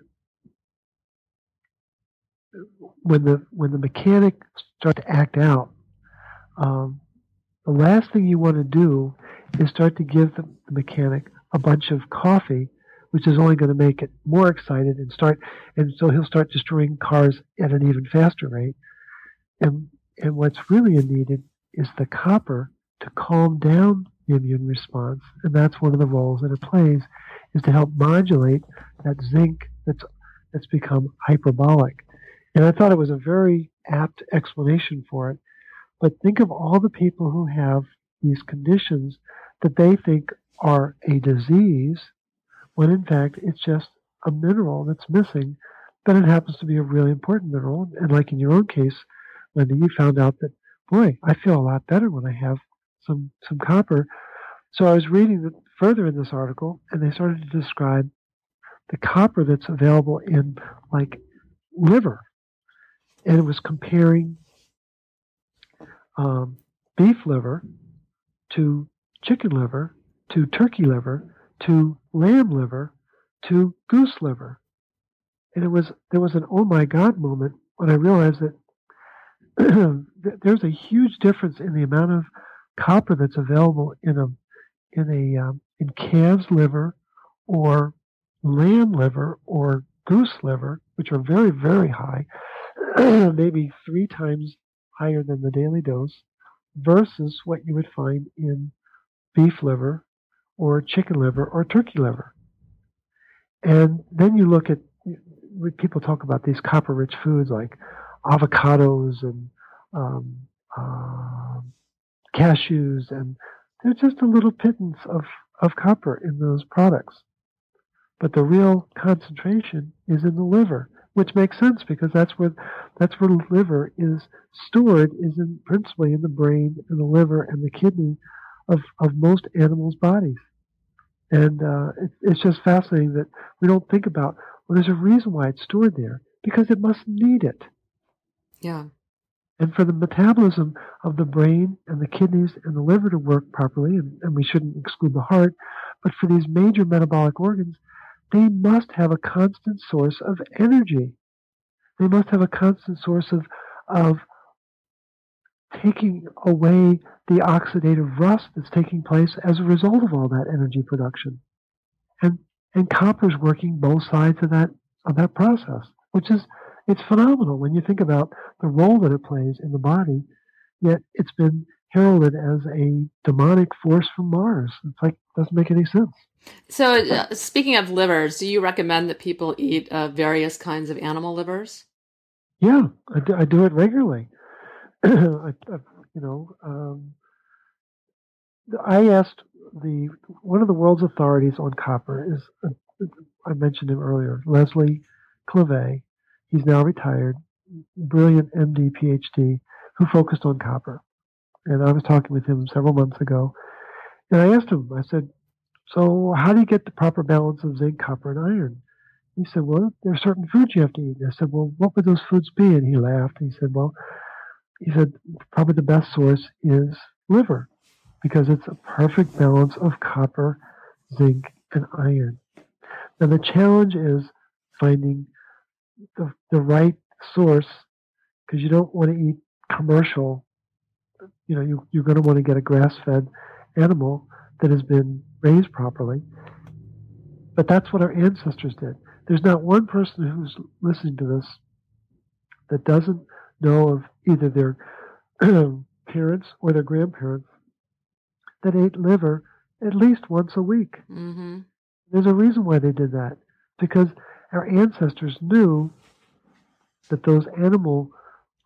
when the mechanic starts to act out, the last thing you want to do is start to give the mechanic a bunch of coffee, which is only going to make it more excited and so he'll start destroying cars at an even faster rate. And what's really needed is the copper to calm down the immune response, and that's one of the roles that it plays, is to help modulate that zinc that's become hyperbolic. And I thought it was a very apt explanation for it. But think of all the people who have these conditions that they think are a disease, when in fact it's just a mineral that's missing, but it happens to be a really important mineral. And like in your own case, Wendy, you found out that, boy, I feel a lot better when I have some copper. So I was reading further in this article, and they started to describe the copper that's available in, like, liver. And it was comparing beef liver to chicken liver to turkey liver to lamb liver to goose liver. And there was an oh my God moment when I realized that there's a huge difference in the amount of copper that's available in calf's liver or lamb liver or goose liver, which are very, very high, maybe 3 times higher than the daily dose, versus what you would find in beef liver or chicken liver or turkey liver. And then you look at, people talk about these copper-rich foods like avocados and cashews, and there's just a little pittance of copper in those products. But the real concentration is in the liver, which makes sense because that's where liver is stored, is in, principally in the brain and the liver and the kidney of most animals' bodies. And it's just fascinating that we don't think about, well, there's a reason why it's stored there, because it must need it. Yeah. And for the metabolism of the brain and the kidneys and the liver to work properly, and we shouldn't exclude the heart, but for these major metabolic organs, they must have a constant source of energy. They must have a constant source of taking away the oxidative rust that's taking place as a result of all that energy production. And copper's working both sides of that process, which is, it's phenomenal when you think about the role that it plays in the body, yet it's been heralded as a demonic force from Mars. It's like, it doesn't make any sense. So speaking of livers, do you recommend that people eat various kinds of animal livers? Yeah, I do it regularly. I asked one of the world's authorities on copper is, I mentioned him earlier, Leslie Clavey. He's now retired, brilliant MD, PhD, who focused on copper. And I was talking with him several months ago, and I asked him, I said, so how do you get the proper balance of zinc, copper, and iron? He said, well, there are certain foods you have to eat. And I said, well, what would those foods be? And he laughed. He said, well, he said, probably the best source is liver, because it's a perfect balance of copper, zinc, and iron. Now, the challenge is finding the right source, because you don't want to eat commercial. You know, you're going to want to get a grass-fed animal that has been raised properly. But that's what our ancestors did. There's not one person who's listening to this that doesn't know of either their parents or their grandparents that ate liver at least once a week. Mm-hmm. There's a reason why they did that, because our ancestors knew that those animal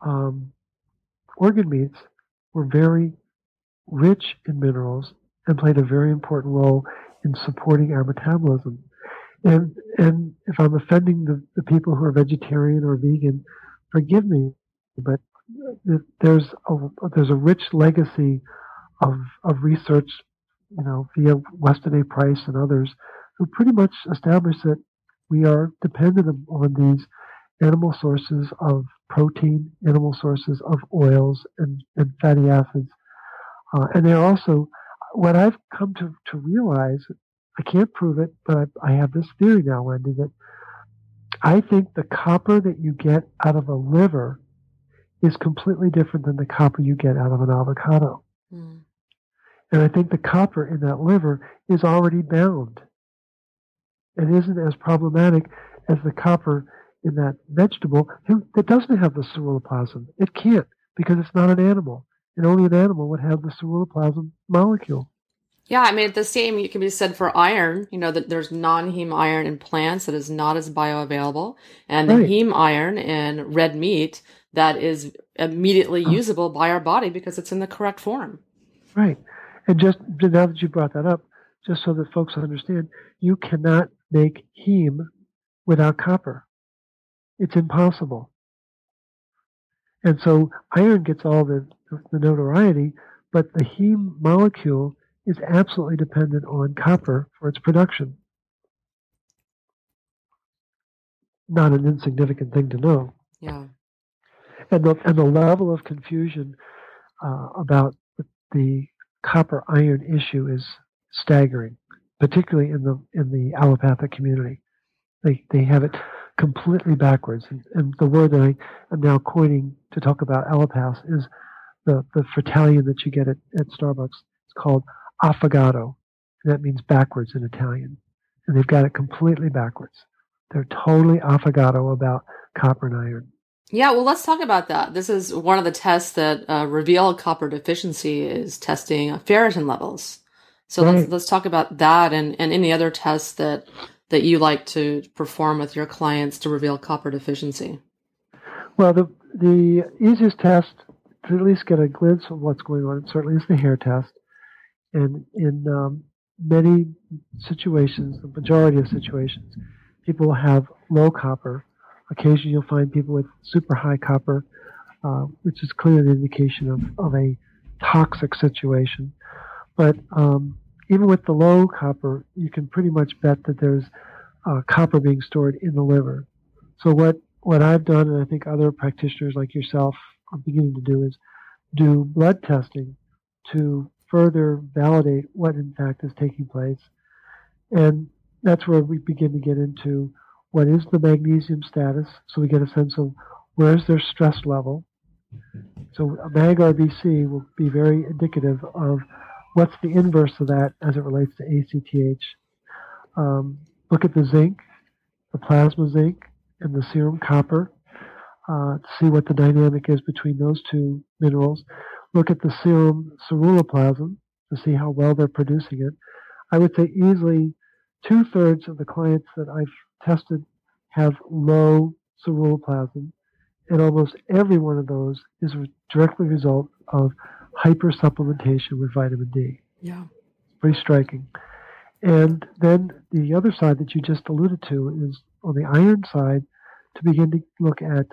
organ meats were very rich in minerals and played a very important role in supporting our metabolism. And if I'm offending the people who are vegetarian or vegan, forgive me, but there's a rich legacy of research, you know, via Weston A. Price and others, who pretty much established that we are dependent on these animal sources of protein, animal sources of oils and fatty acids. And they're also, what I've come to realize, I can't prove it, but I have this theory now, Wendy, that I think the copper that you get out of a liver is completely different than the copper you get out of an avocado. Mm. And I think the copper in that liver is already bound. It isn't as problematic as the copper in that vegetable that doesn't have the ceruloplasmin. It can't, because it's not an animal. And only an animal would have the ceruloplasmin molecule. Yeah, I mean, the same it can be said for iron. You know, that there's non-heme iron in plants that is not as bioavailable. And the heme iron in red meat that is immediately usable by our body because it's in the correct form. Right. And just now that you brought that up, just so that folks understand, you cannot make heme without copper. It's impossible. And so iron gets all the notoriety, but the heme molecule is absolutely dependent on copper for its production. Not an insignificant thing to know. Yeah. And the level of confusion about the copper iron issue is staggering, particularly in the allopathic community. They have it completely backwards. And the word that I am now coining to talk about allopaths is the Fratellian that you get at Starbucks. It's called affogato. That means backwards in Italian. And they've got it completely backwards. They're totally affogato about copper and iron. Yeah, well, let's talk about that. This is one of the tests that reveal copper deficiency is testing ferritin levels. So let's talk about that and any other tests that you like to perform with your clients to reveal copper deficiency. Well, the easiest test to at least get a glimpse of what's going on certainly is the hair test. And in many situations, the majority of situations, people have low copper. Occasionally you'll find people with super high copper, which is clearly an indication of a toxic situation. But even with the low copper, you can pretty much bet that there's copper being stored in the liver. So what I've done, and I think other practitioners like yourself are beginning to do, is do blood testing to further validate what, in fact, is taking place. And that's where we begin to get into what is the magnesium status, so we get a sense of where's their stress level. So a MAG-RBC will be very indicative of what's the inverse of that as it relates to ACTH. Look at the zinc, the plasma zinc, and the serum copper to see what the dynamic is between those two minerals. Look at the serum ceruloplasmin to see how well they're producing it. I would say easily 2/3 of the clients that I've tested have low ceruloplasmin, and almost every one of those is directly a result of hypersupplementation with vitamin D. Yeah. Pretty striking. And then the other side that you just alluded to is on the iron side to begin to look at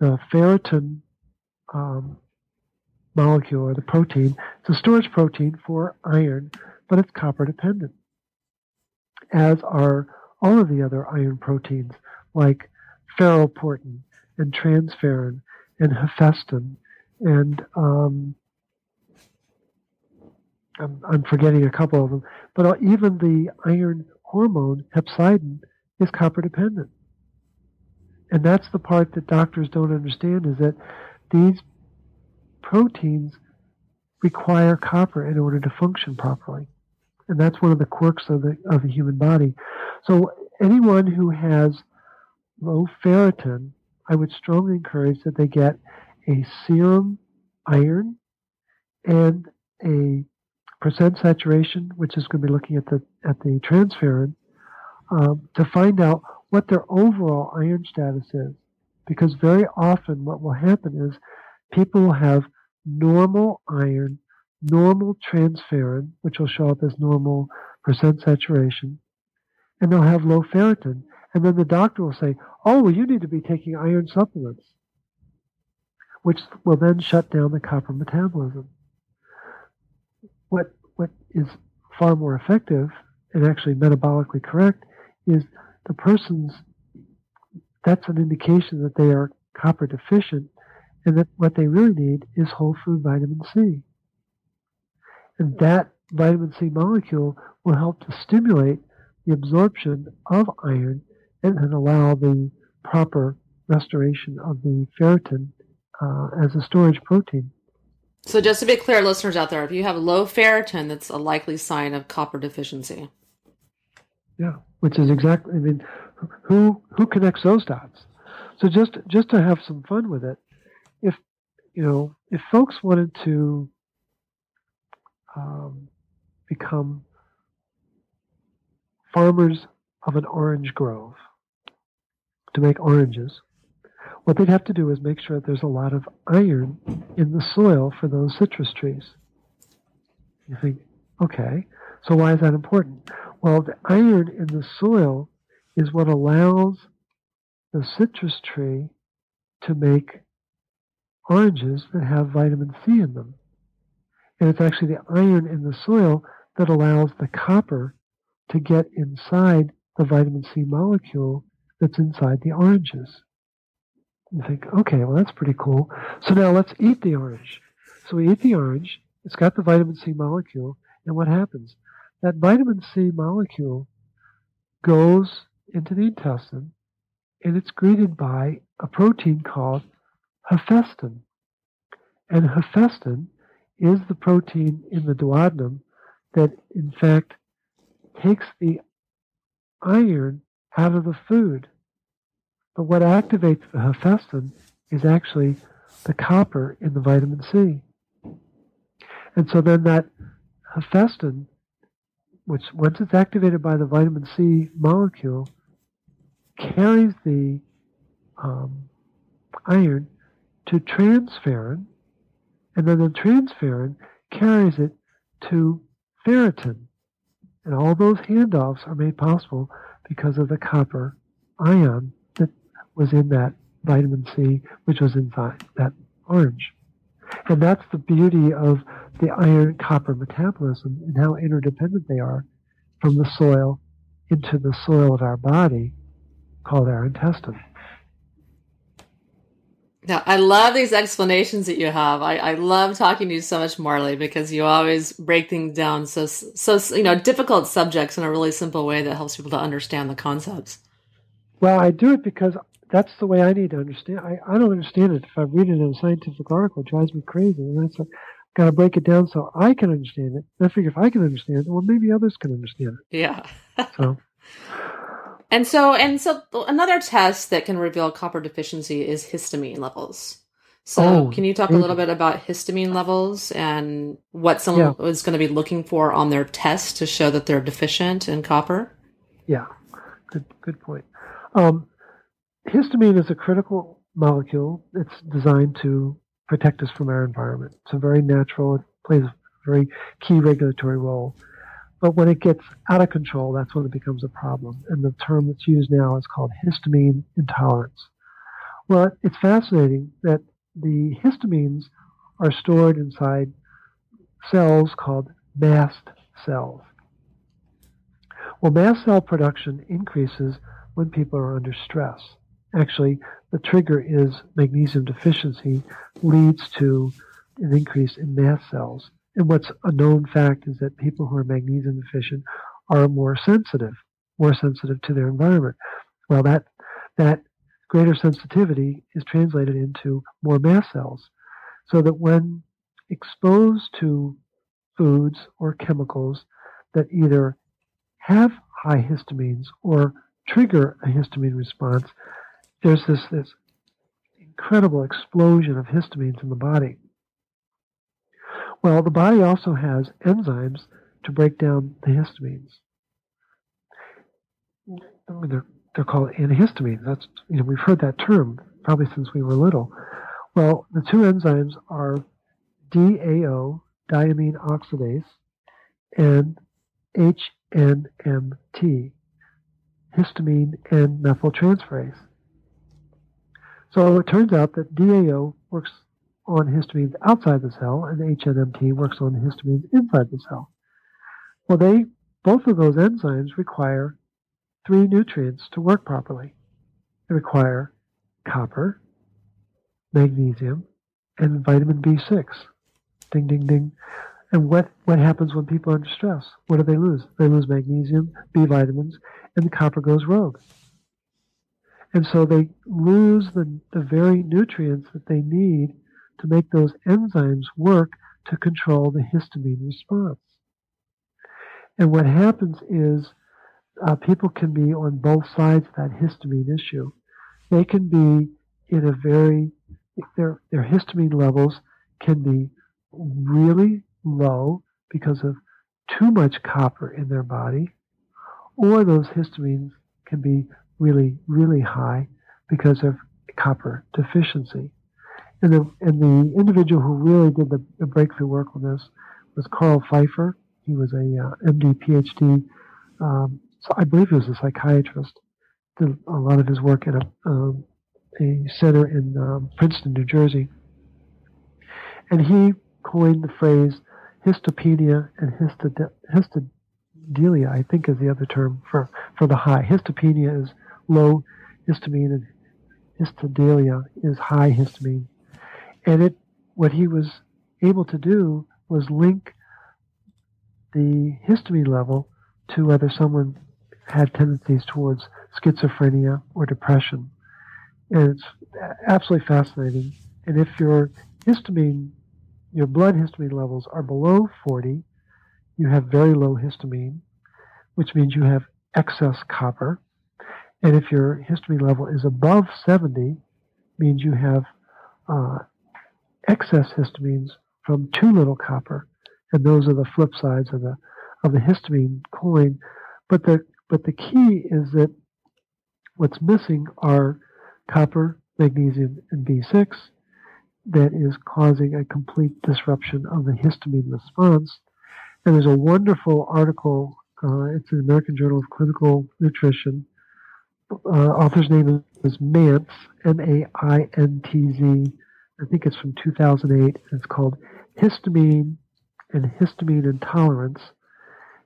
the ferritin molecule or the protein. It's a storage protein for iron, but it's copper dependent, as are all of the other iron proteins like ferroportin and transferrin and hephaestin and I'm forgetting a couple of them, but even the iron hormone hepcidin is copper dependent. And that's the part that doctors don't understand, is that these proteins require copper in order to function properly. And that's one of the quirks of the human body. So anyone who has low ferritin, I would strongly encourage that they get a serum iron and a percent saturation, which is going to be looking at the transferrin, to find out what their overall iron status is. Because very often what will happen is people will have normal iron, normal transferrin, which will show up as normal percent saturation, and they'll have low ferritin. And then the doctor will say, oh, well, you need to be taking iron supplements, which will then shut down the copper metabolism. What is far more effective and actually metabolically correct is the person's, that's an indication that they are copper deficient, and that what they really need is whole food vitamin C. And that vitamin C molecule will help to stimulate the absorption of iron and then allow the proper restoration of the ferritin as a storage protein. So just to be clear, listeners out there, if you have low ferritin, that's a likely sign of copper deficiency. Yeah, which is exactly, I mean, who connects those dots? So just to have some fun with it, if folks wanted to become farmers of an orange grove to make oranges, what they'd have to do is make sure that there's a lot of iron in the soil for those citrus trees. You think, okay, so why is that important? Well, the iron in the soil is what allows the citrus tree to make oranges that have vitamin C in them. And it's actually the iron in the soil that allows the copper to get inside the vitamin C molecule that's inside the oranges. You think, okay, well, that's pretty cool. So now let's eat the orange. So we eat the orange. It's got the vitamin C molecule. And what happens? That vitamin C molecule goes into the intestine, and it's greeted by a protein called hephaestin. And hephaestin is the protein in the duodenum that, in fact, takes the iron out of the food. But what activates the hephaestin is actually the copper in the vitamin C. And so then that hephaestin, which once it's activated by the vitamin C molecule, carries the iron to transferrin, and then the transferrin carries it to ferritin. And all those handoffs are made possible because of the copper ion that was in that vitamin C, which was inside that orange. And that's the beauty of the iron-copper metabolism and how interdependent they are from the soil into the soil of our body, called our intestine. Now, I love these explanations that you have. I love talking to you so much, Morley, because you always break things down so difficult subjects in a really simple way that helps people to understand the concepts. Well, I do it because that's the way I need to understand. I don't understand it. If I read it in a scientific article, it drives me crazy. And that's, I've got to break it down so I can understand it. And I figure if I can understand it, well, maybe others can understand it. Yeah. So another test that can reveal copper deficiency is histamine levels. So can you talk a little bit about histamine levels and what someone is going to be looking for on their test to show that they're deficient in copper? Yeah, good point. Histamine is a critical molecule. It's designed to protect us from our environment. It's very natural. It plays a very key regulatory role. But when it gets out of control, that's when it becomes a problem. And the term that's used now is called histamine intolerance. Well, it's fascinating that the histamines are stored inside cells called mast cells. Well, mast cell production increases when people are under stress. Actually, the trigger is magnesium deficiency leads to an increase in mast cells. And what's a known fact is that people who are magnesium deficient are more sensitive to their environment. Well, that greater sensitivity is translated into more mast cells, so that when exposed to foods or chemicals that either have high histamines or trigger a histamine response, there's this incredible explosion of histamines in the body. Well, the body also has enzymes to break down the histamines. They're called antihistamines. That's, we've heard that term probably since we were little. Well, the two enzymes are DAO, diamine oxidase, and HNMT, histamine and methyltransferase. So it turns out that DAO works on histamines outside the cell, and HNMT works on histamines inside the cell. Well, both of those enzymes require three nutrients to work properly. They require copper, magnesium, and vitamin B6. Ding, ding, ding. And what happens when people are under stress? What do they lose? They lose magnesium, B vitamins, and the copper goes rogue. And so they lose the very nutrients that they need to make those enzymes work to control the histamine response. And what happens is people can be on both sides of that histamine issue. They can be in a their histamine levels can be really low because of too much copper in their body, or those histamines can be really, really high because of copper deficiency. And the individual who really did the breakthrough work on this was Carl Pfeiffer. He was a MD, PhD. So I believe he was a psychiatrist. Did a lot of his work at a center in Princeton, New Jersey. And he coined the phrase histopenia and histodelia, I think is the other term for the high. Histopenia is low histamine, and histodelia is high histamine. And what he was able to do was link the histamine level to whether someone had tendencies towards schizophrenia or depression. And it's absolutely fascinating. And if your blood histamine levels are below 40, you have very low histamine, which means you have excess copper. And if your histamine level is above 70, means you have excess histamines from too little copper, and those are the flip sides of the histamine coin. But the key is that what's missing are copper, magnesium, and B6 that is causing a complete disruption of the histamine response. And there's a wonderful article. It's in the American Journal of Clinical Nutrition. Author's name is Mantz, M-A-I-N-T-Z. I think it's from 2008. It's called Histamine and Histamine Intolerance.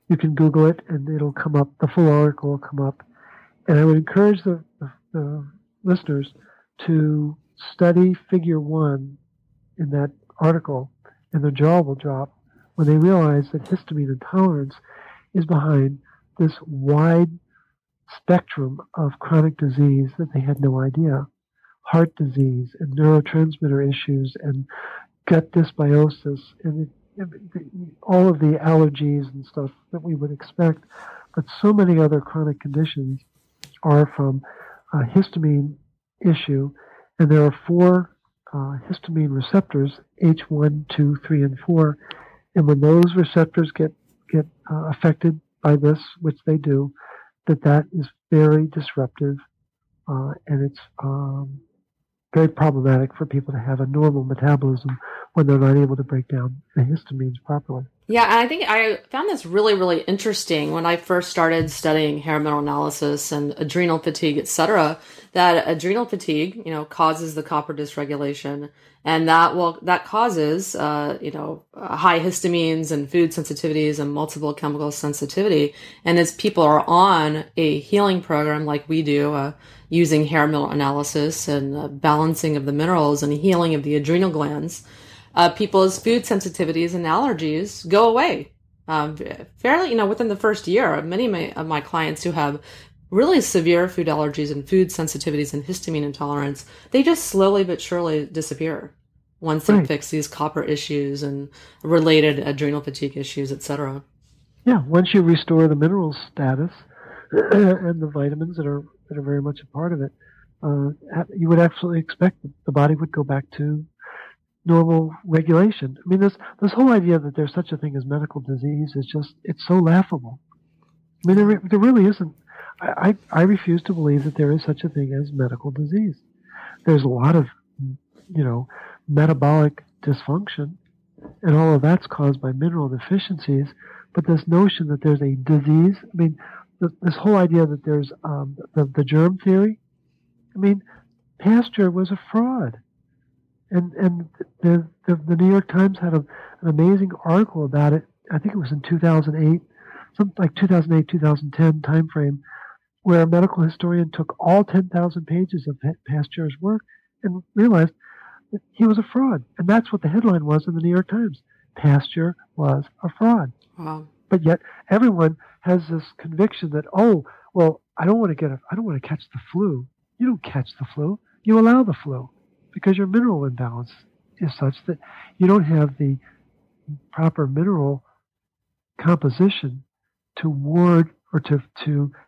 You can Google it, and it'll come up. The full article will come up. And I would encourage the listeners to study Figure 1 in that article, and their jaw will drop when they realize that histamine intolerance is behind this wide spectrum of chronic disease that they had no idea. Heart disease and neurotransmitter issues and gut dysbiosis and all of the allergies and stuff that we would expect. But so many other chronic conditions are from a histamine issue. And there are four histamine receptors, H1, 2, 3, and 4. And when those receptors get affected by this, which they do, that is very disruptive, and it's very problematic for people to have a normal metabolism when they're not able to break down the histamines properly. Yeah, and I think I found this really, really interesting when I first started studying hair mineral analysis and adrenal fatigue, et cetera, that adrenal fatigue, you know, causes the copper dysregulation, and that causes, high histamines and food sensitivities and multiple chemical sensitivity. And as people are on a healing program like we do, using hair mineral analysis and balancing of the minerals and healing of the adrenal glands, people's food sensitivities and allergies go away fairly, within the first year. Many of my clients who have really severe food allergies and food sensitivities and histamine intolerance, they just slowly but surely disappear once they fix these copper issues and related adrenal fatigue issues, et cetera. Yeah, once you restore the mineral status and the vitamins that are very much a part of it, you would absolutely expect that the body would go back to normal regulation. I mean, this whole idea that there's such a thing as medical disease is just, it's so laughable. I mean, there really isn't. I refuse to believe that there is such a thing as medical disease. There's a lot of, metabolic dysfunction, and all of that's caused by mineral deficiencies, but this notion that there's a disease, I mean, this whole idea that there's the germ theory, I mean, Pasteur was a fraud. And the New York Times had an amazing article about it. I think it was in 2008, something like 2008, 2010 time frame, where a medical historian took all 10,000 pages of Pasteur's work and realized that he was a fraud. And that's what the headline was in the New York Times. Pasteur was a fraud. Wow. But yet everyone has this conviction that, I don't want to catch the flu. You don't catch the flu. You allow the flu, because your mineral imbalance is such that you don't have the proper mineral composition to ward or to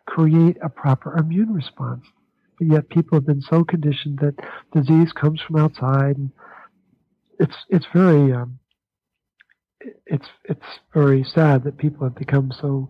create a proper immune response. But yet people have been so conditioned that disease comes from outside, and it's very sad that people have become so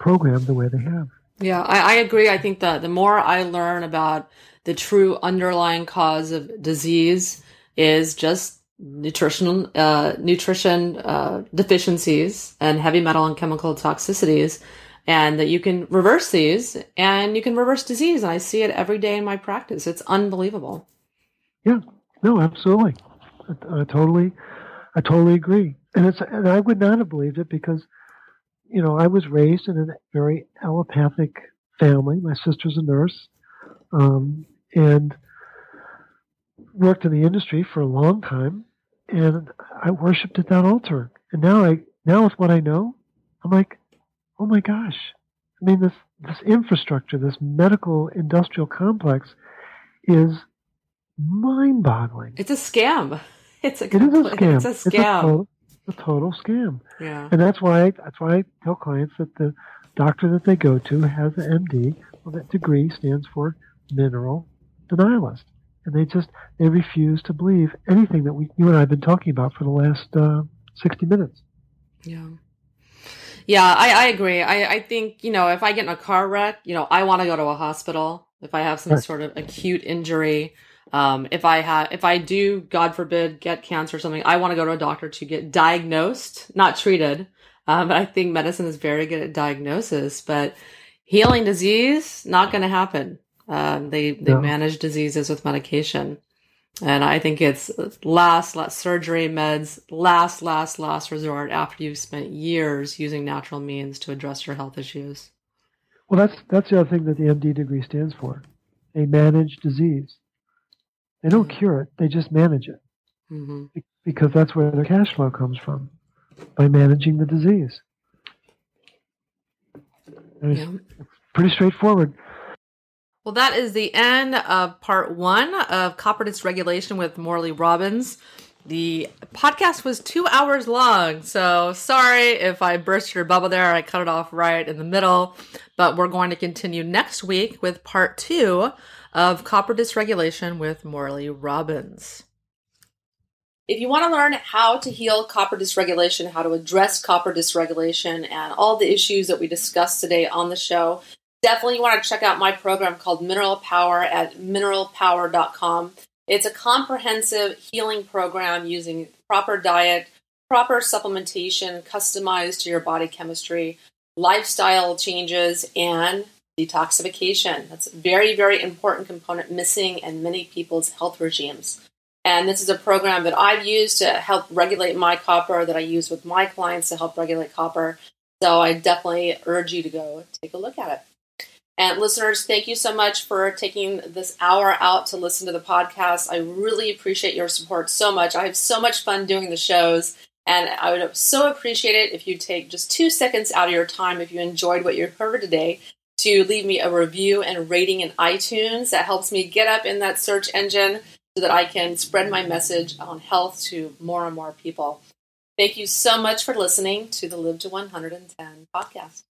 programmed the way they have. Yeah, I agree. I think that the more I learn about the true underlying cause of disease is just nutrition deficiencies and heavy metal and chemical toxicities, and that you can reverse these and you can reverse disease. And I see it every day in my practice. It's unbelievable. Yeah, no, absolutely. I totally agree. And I would not have believed it because, I was raised in a very allopathic family. My sister's a nurse, and worked in the industry for a long time. And I worshipped at that altar. And now with what I know, I'm like, oh my gosh! I mean, this infrastructure, this medical industrial complex, is mind-boggling. It's a scam. It's a scam. A total scam. Yeah. And that's why I tell clients that the doctor that they go to has an MD. Well, that degree stands for mineral denialist. And they refuse to believe anything that you and I have been talking about for the last 60 minutes. Yeah. Yeah, I agree. I think, if I get in a car wreck, I want to go to a hospital. If I have some sort of acute injury, if I do, God forbid, get cancer or something, I want to go to a doctor to get diagnosed, not treated. But I think medicine is very good at diagnosis, but healing disease, not going to happen. They manage diseases with medication. And I think it's last surgery, meds, last resort after you've spent years using natural means to address your health issues. Well, that's the other thing that the MD degree stands for. They manage disease. They don't cure it. They just manage it, because that's where their cash flow comes from, by managing the disease. Yeah. It's pretty straightforward. Well, that is the end of part one of Copper Dysregulation with Morley Robbins. The podcast was 2 hours long, so sorry if I burst your bubble there. I cut it off right in the middle, but we're going to continue next week with part two of Copper Dysregulation with Morley Robbins. If you want to learn how to heal copper dysregulation, how to address copper dysregulation, and all the issues that we discussed today on the show, definitely want to check out my program called Mineral Power at mineralpower.com. It's a comprehensive healing program using proper diet, proper supplementation customized to your body chemistry, lifestyle changes, and detoxification. That's a very, very important component missing in many people's health regimes. And this is a program that I've used to help regulate my copper, that I use with my clients to help regulate copper. So I definitely urge you to go take a look at it. And listeners, thank you so much for taking this hour out to listen to the podcast. I really appreciate your support so much. I have so much fun doing the shows. And I would so appreciate it if you take just 2 seconds out of your time, if you enjoyed what you heard today, to leave me a review and rating in iTunes. That helps me get up in that search engine so that I can spread my message on health to more and more people. Thank you so much for listening to the Live to 110 podcast.